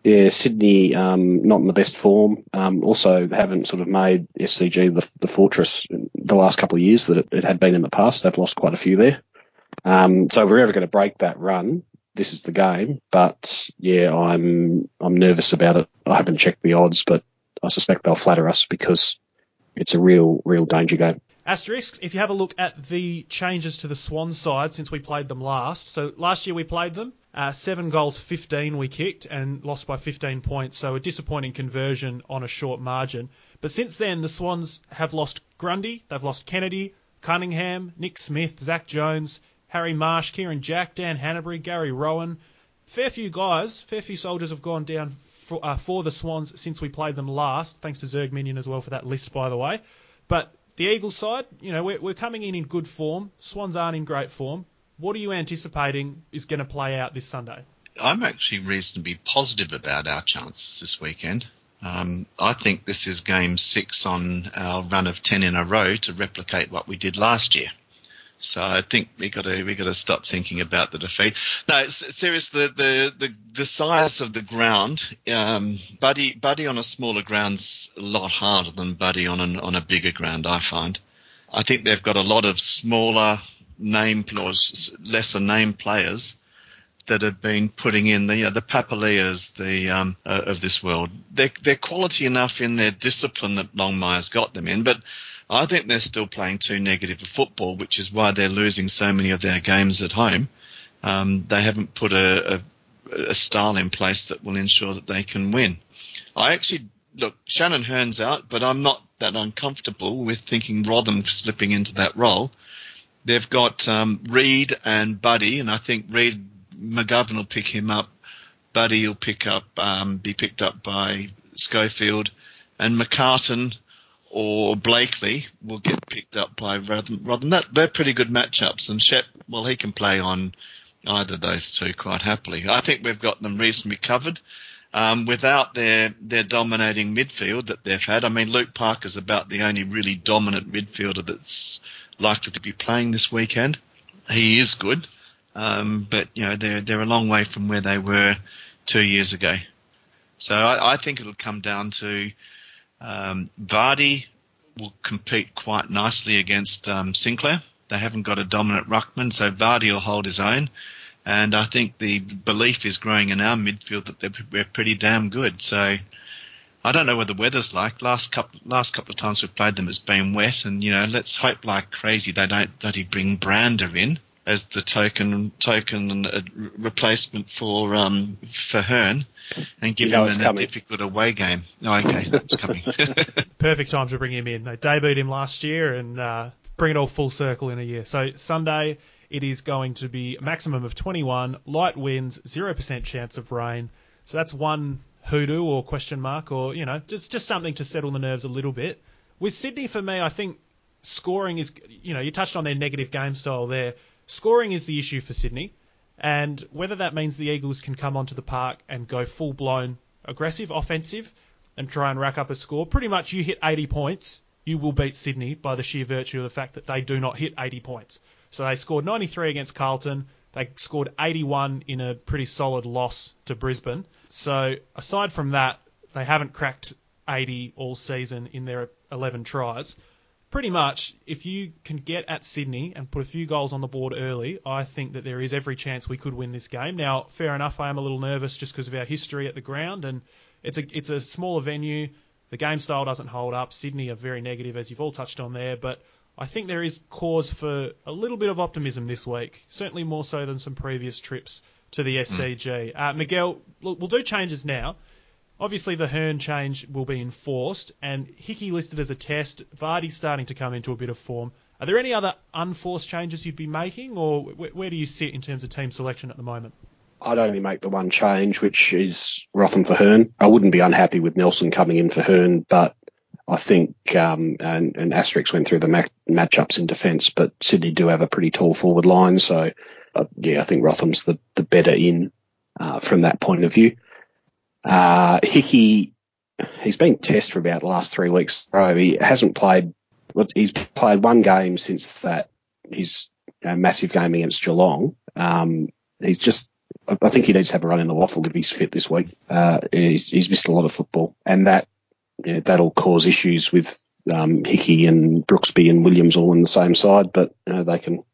yeah, Sydney um, not in the best form. Um, also, haven't sort of made S C G the, the fortress in the last couple of years that it, it had been in the past. They've lost quite a few there. Um, so, we're ever going to break that run. This is the game, but yeah, I'm I'm nervous about it. I haven't checked the odds, but I suspect they'll flatter us because it's a real, real danger game. Asterix, if you have a look at the changes to the Swans side since we played them last. So last year we played them, uh, seven goals, fifteen we kicked and lost by fifteen points. So a disappointing conversion on a short margin. But since then, the Swans have lost Grundy, they've lost Kennedy, Cunningham, Nick Smith, Zach Jones, Harry Marsh, Kieran Jack, Dan Hanbury, Gary Rowan. Fair few guys, fair few soldiers have gone down for, uh, for the Swans since we played them last. Thanks to Zerg Minion as well for that list, by the way. But the Eagles side, you know, we're, we're coming in in good form. Swans aren't in great form. What are you anticipating is going to play out this Sunday? I'm actually reasonably positive about our chances this weekend. Um, I think this is game six on our run of ten in a row to replicate what we did last year. So I think we got to we got to stop thinking about the defeat. No, seriously, the the the, the size of the ground, um, buddy buddy on a smaller ground's a lot harder than buddy on an, on a bigger ground. I find. I think they've got a lot of smaller name players, lesser name players. That have been putting in the you know, the Papalias the um, uh, of this world. They're, they're quality enough in their discipline that Longmire's got them in, but I think they're still playing too negative a football, which is why they're losing so many of their games at home. Um, they haven't put a, a, a style in place that will ensure that they can win. I actually, look, Shannon Hearn's out, but I'm not that uncomfortable with thinking Rotham slipping into that role. They've got um, Reid and Buddy, and I think Reid... McGovern will pick him up. Buddy will pick up, um, be picked up by Schofield, and McCartan or Blakely will get picked up by Rotham. Rotham. That, they're pretty good matchups, and Shep, well, he can play on either of those two quite happily. I think we've got them reasonably covered. Um, without their their dominating midfield that they've had, I mean, Luke Parker's about the only really dominant midfielder that's likely to be playing this weekend. He is good. Um, but, you know, they're, they're a long way from where they were two years ago. So I, I think it'll come down to um, Vardy will compete quite nicely against um, Sinclair. They haven't got a dominant ruckman, so Vardy will hold his own. And I think the belief is growing in our midfield that they're, we're pretty damn good. So I don't know what the weather's like. Last couple, last couple of times we've played them, it's been wet. And, you know, let's hope like crazy they don't bloody bring Brander in. As the token token replacement for um, for Hearn, and give you know him a difficult away game. Oh, okay, it's coming. Perfect time to bring him in. They debuted him last year and uh, bring it all full circle in a year. So Sunday it is going to be a maximum of twenty-one, light winds, zero percent chance of rain. So that's one hoodoo or question mark or you know just just something to settle the nerves a little bit. With Sydney, for me, I think scoring is you know you touched on their negative game style there. Scoring is the issue for Sydney, and whether that means the Eagles can come onto the park and go full-blown aggressive, offensive, and try and rack up a score. Pretty much you hit eighty points, you will beat Sydney by the sheer virtue of the fact that they do not hit eighty points. So they scored ninety-three against Carlton. They scored eighty-one in a pretty solid loss to Brisbane. So aside from that, they haven't cracked eighty all season in their eleven tries. Pretty much, if you can get at Sydney and put a few goals on the board early, I think that there is every chance we could win this game. Now, fair enough, I am a little nervous just because of our history at the ground, and it's a it's a smaller venue. The game style doesn't hold up. Sydney are very negative, as you've all touched on there, but I think there is cause for a little bit of optimism this week, certainly more so than some previous trips to the S C G. Uh, Miguel, look, we'll do changes now. Obviously, the Hearn change will be enforced, and Hickey listed as a test. Vardy's starting to come into a bit of form. Are there any other unforced changes you'd be making, or where do you sit in terms of team selection at the moment? I'd only make the one change, which is Rotham for Hearn. I wouldn't be unhappy with Nelson coming in for Hearn, but I think, um, and, and Asterix went through the ma- matchups in defence, but Sydney do have a pretty tall forward line, so uh, yeah, I think Rotham's the, the better in uh, from that point of view. Uh, Hickey, he's been test for about the last three weeks. He hasn't played, he's played one game since that, his you know, massive game against Geelong. Um, he's just, I think he needs to have a run in the waffle if he's fit this week. Uh, he's, he's missed a lot of football, and that, you know, that'll cause issues with, um, Hickey and Brooksby and Williams all on the same side, but you know, they can,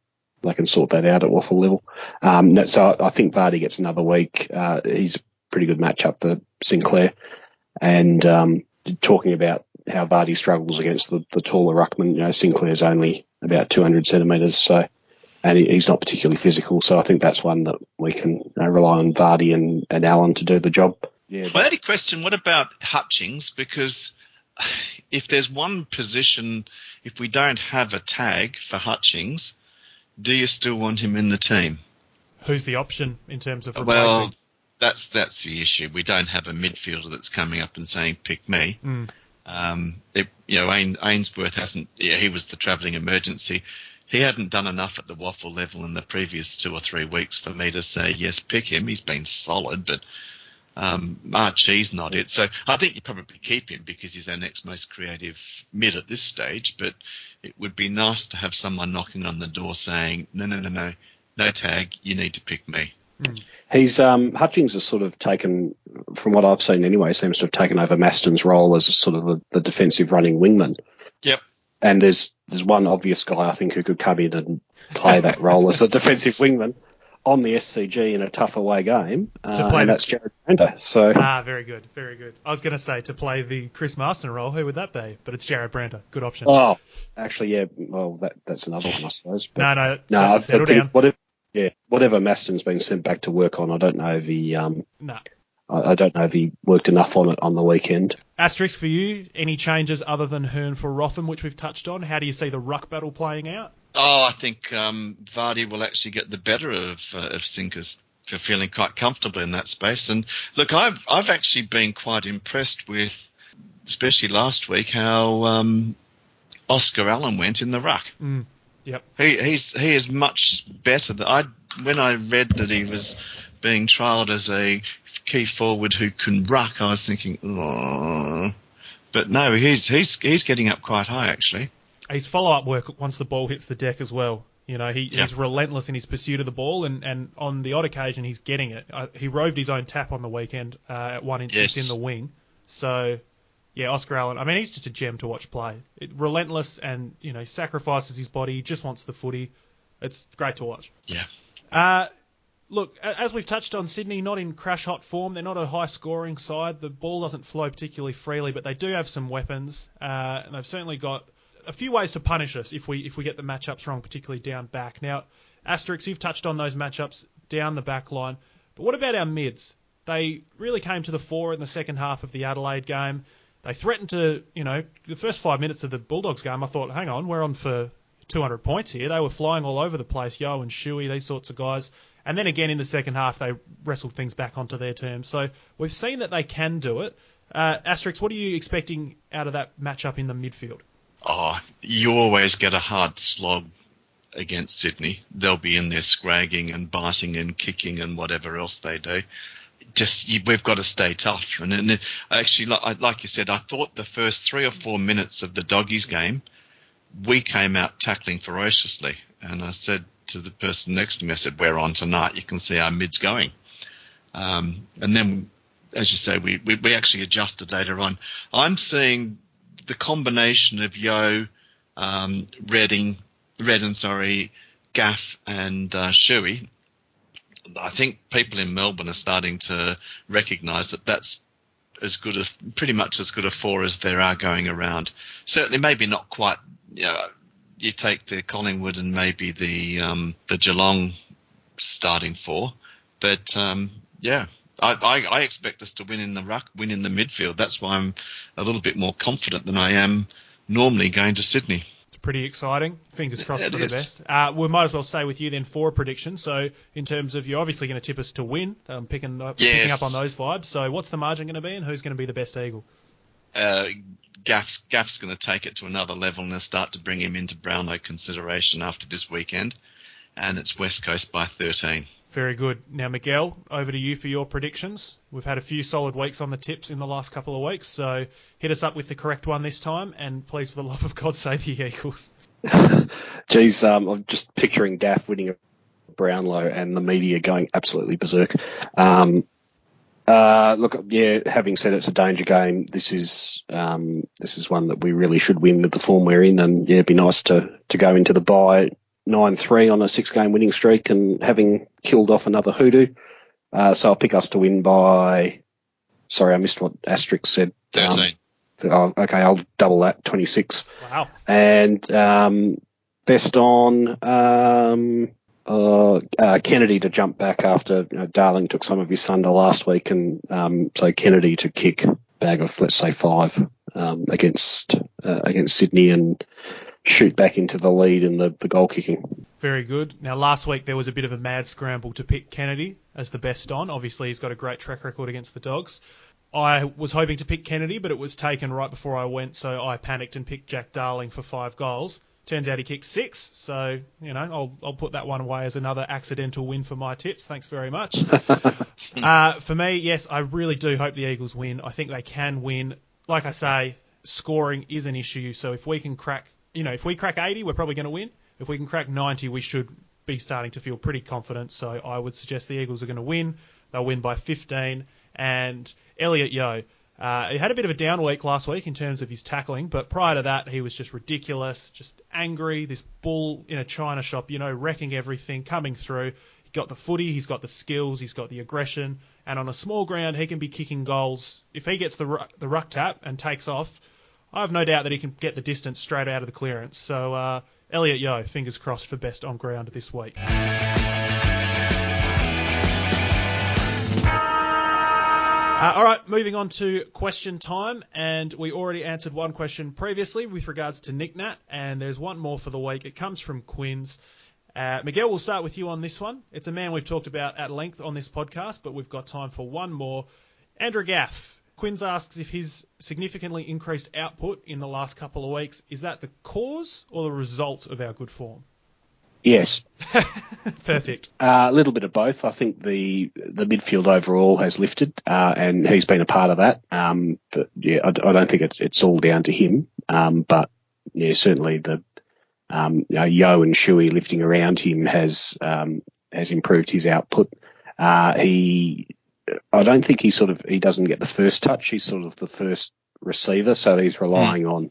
they can sort that out at waffle level. Um, no, so I think Vardy gets another week. Uh, he's, pretty good matchup for Sinclair. And um, talking about how Vardy struggles against the, the taller ruckman, you know, Sinclair's only about two hundred centimetres, so and he, he's not particularly physical, so I think that's one that we can you know, rely on Vardy and, and Allen to do the job. Yeah. Well, I had a question, what about Hutchings? Because if there's one position, if we don't have a tag for Hutchings, do you still want him in the team? Who's the option in terms of replacing? Well, that's that's the issue. We don't have a midfielder that's coming up and saying, pick me. Mm. Um, it, you know, Ain, Ainsworth hasn't... Yeah, he was the travelling emergency. He hadn't done enough at the waffle level in the previous two or three weeks for me to say, yes, pick him. He's been solid, but um, Archie's not it. So I think you probably keep him because he's our next most creative mid at this stage, but it would be nice to have someone knocking on the door saying, no, no, no, no, no tag, you need to pick me. Mm. He's um, Hutchings has sort of taken, from what I've seen anyway, seems to have taken over Maston's role as a sort of the, the defensive running wingman. Yep. And there's there's one obvious guy I think who could come in and play that role as a defensive wingman on the S C G in a tough away game, uh, and the... that's Jared Brander. So ah, very good, very good. I was going to say to play the Chris Marston role, who would that be? But it's Jared Brander, good option. Oh, actually, yeah. Well, that that's another one, I suppose. But no, no, no. Settle I think down. Whatever, yeah, whatever Maston's been sent back to work on, I don't know if he um. No. I don't know if he worked enough on it on the weekend. Asterix, for you, any changes other than Hearn for Rotham, which we've touched on? How do you see the ruck battle playing out? Oh, I think um, Vardy will actually get the better of, uh, of Sinkers for feeling quite comfortable in that space. And look, I've, I've actually been quite impressed with, especially last week, how um, Oscar Allen went in the ruck. Mm, yep. He, he's, he is much better. Than I When I read that he was being trialled as a key forward who can ruck, I was thinking, oh. But no, he's he's he's getting up quite high, actually. His follow-up work once the ball hits the deck as well. You know, he, yeah. he's relentless in his pursuit of the ball, and, and on the odd occasion, he's getting it. I, he roved his own tap on the weekend uh, at one instance yes. in the wing. So, yeah, Oscar Allen, I mean, he's just a gem to watch play. It, relentless and, you know, sacrifices his body, just wants the footy. It's great to watch. Yeah. Uh, Look, as we've touched on, Sydney not in crash-hot form. They're not a high-scoring side. The ball doesn't flow particularly freely, but they do have some weapons, uh, and they've certainly got a few ways to punish us if we if we get the matchups wrong, particularly down back. Now, Asterix, you've touched on those matchups down the back line, but what about our mids? They really came to the fore in the second half of the Adelaide game. They threatened to, you know, the first five minutes of the Bulldogs game, I thought, hang on, we're on for two hundred points here. They were flying all over the place, Yo and Shuey, these sorts of guys. And then again in the second half, they wrestled things back onto their terms. So we've seen that they can do it. Uh, Asterix, what are you expecting out of that matchup in the midfield? Oh, you always get a hard slog against Sydney. They'll be in there scragging and biting and kicking and whatever else they do. Just you, we've got to stay tough. And, and actually, like, like you said, I thought the first three or four minutes of the Doggies game, we came out tackling ferociously. And I said to the person next to me, I said, we're on tonight. You can see our mids going. Um, and then, as you say, we, we, we actually adjusted later on. I'm seeing the combination of Yo, um, Redding, Redden, sorry, Gaff and uh, Shuey. I think people in Melbourne are starting to recognise that that's as good a, pretty much as good a four as there are going around. Certainly, maybe not quite, you know, you take the Collingwood and maybe the um, the Geelong starting four, but um, yeah, I, I, I expect us to win in the ruck, win in the midfield. That's why I'm a little bit more confident than I am normally going to Sydney. It's pretty exciting. Fingers crossed yeah, for the is. best. Uh, we might as well stay with you then for a prediction. So in terms of you're obviously going to tip us to win. I'm picking up, yes. picking up on those vibes. So what's the margin going to be, and who's going to be the best Eagle? Uh, Gaff's, Gaff's going to take it to another level and they'll start to bring him into Brownlow consideration after this weekend. And it's West Coast by thirteen. Very good. Now, Miguel, over to you for your predictions. We've had a few solid weeks on the tips in the last couple of weeks, so hit us up with the correct one this time. And please, for the love of God, say the Eagles. Geez, um, I'm just picturing Gaff winning a Brownlow and the media going absolutely berserk. Um, Uh, look, yeah, having said it's a danger game, this is um, this is one that we really should win with the form we're in, and yeah, it'd be nice to, to go into the bye nine three on a six-game winning streak and having killed off another hoodoo. Uh, so I'll pick us to win by, sorry, I missed what Asterix said. thirteen. Um, oh, okay, I'll double that, twenty-six. Wow. And um, best on... Um, Uh, uh, Kennedy to jump back after, you know, Darling took some of his thunder last week, and um, so Kennedy to kick bag of, let's say, five um, against uh, against Sydney, and shoot back into the lead and the, the goal kicking. Very good. Now, last week there was a bit of a mad scramble to pick Kennedy as the best on. Obviously, he's got a great track record against the Dogs. I was hoping to pick Kennedy, but it was taken right before I went, so I panicked and picked Jack Darling for five goals. Turns out he kicked six, so, you know, I'll I'll put that one away as another accidental win for my tips. Thanks very much. uh, for me, yes, I really do hope the Eagles win. I think they can win. Like I say, scoring is an issue, so if we can crack, you know, if we crack eighty, we're probably going to win. If we can crack ninety, we should be starting to feel pretty confident, so I would suggest the Eagles are going to win. They'll win by fifteen, and Elliot Yeo, Uh, he had a bit of a down week last week in terms of his tackling, but prior to that, he was just ridiculous, just angry, this bull in a china shop, you know, wrecking everything, coming through. He got the footy, he's got the skills, he's got the aggression, and on a small ground, he can be kicking goals. If he gets the ruck, the ruck tap and takes off, I have no doubt that he can get the distance straight out of the clearance. So, uh, Elliot Yeo, fingers crossed for best on ground this week. Uh, all right, moving on to question time, and we already answered one question previously with regards to Nick Nat, and there's one more for the week. It comes from Quinn's. Uh, Miguel, we'll start with you on this one. It's a man we've talked about at length on this podcast, but we've got time for one more. Andrew Gaff. Quinn's asks if his significantly increased output in the last couple of weeks, is that the cause or the result of our good form? Yes. Perfect. Uh, a little bit of both. I think the the midfield overall has lifted, uh, and he's been a part of that. Um, but yeah, I, I don't think it's it's all down to him. Um, but yeah, certainly the um, you know, Yo and Shuey lifting around him has um, has improved his output. Uh, he, I don't think he sort of he doesn't get the first touch. He's sort of the first receiver, so he's relying mm. on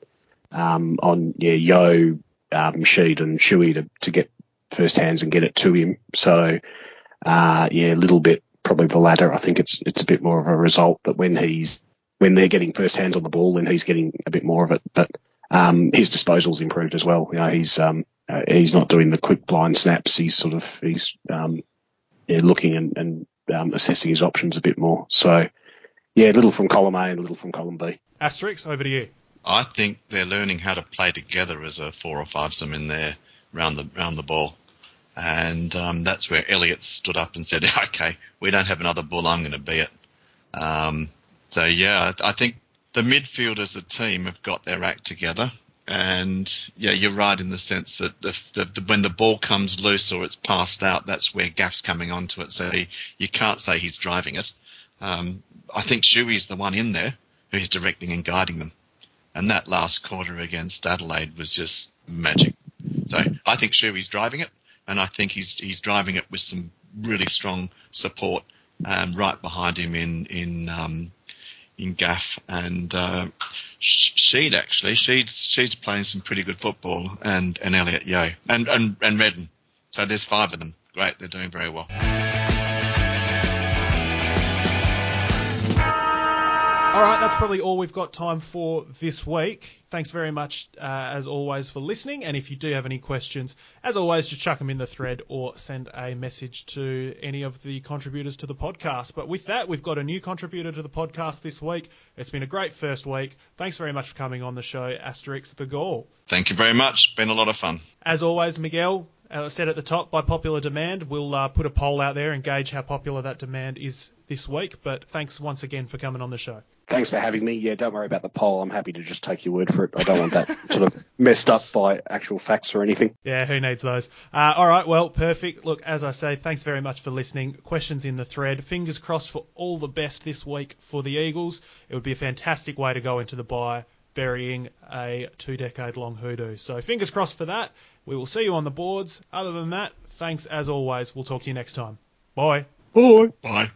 um, on yeah Yo, um, Sheed and Shuey to to get first hands and get it to him. So, uh, yeah, a little bit probably the latter. I think it's it's a bit more of a result that when he's when they're getting first hands on the ball, then he's getting a bit more of it. But um, his disposal's improved as well. You know, he's um, uh, he's not doing the quick blind snaps. He's sort of he's um, yeah, looking and, and um, assessing his options a bit more. So, yeah, a little from column A and a little from column B. Asterix, over to you. I think they're learning how to play together as a four or fivesome in there round the round the ball. And um, that's where Elliot stood up and said, okay, we don't have another bull, I'm going to be it. Um, so, yeah, I think the midfield as a team have got their act together. And, yeah, you're right in the sense that the, the, the, when the ball comes loose or it's passed out, that's where Gaff's coming onto it. So he, you can't say he's driving it. Um, I think Shuey's the one in there who's directing and guiding them. And that last quarter against Adelaide was just magic. So I think Shuey's driving it. And I think he's he's driving it with some really strong support um, right behind him in in um, in Gaff and uh, Sheed actually Sheed's Sheed's playing some pretty good football and, and Elliot Yeo and, and and Redden. So there's five of them. Great, they're doing very well. All right, that's probably all we've got time for this week. Thanks very much, uh, as always, for listening. And if you do have any questions, as always, just chuck them in the thread or send a message to any of the contributors to the podcast. But with that, we've got a new contributor to the podcast this week. It's been a great first week. Thanks very much for coming on the show, Asterix The Gaul. Thank you very much. Been a lot of fun. As always, Miguel, as I said at the top, by popular demand, we'll uh, put a poll out there and gauge how popular that demand is this week. But thanks once again for coming on the show. Thanks for having me. Yeah, don't worry about the poll. I'm happy to just take your word for it. I don't want that sort of messed up by actual facts or anything. Yeah, who needs those? Uh, all right, well, perfect. Look, as I say, thanks very much for listening. Questions in the thread. Fingers crossed for all the best this week for the Eagles. It would be a fantastic way to go into the bye, burying a two-decade-long hoodoo. So fingers crossed for that. We will see you on the boards. Other than that, thanks as always. We'll talk to you next time. Bye. Bye. Bye.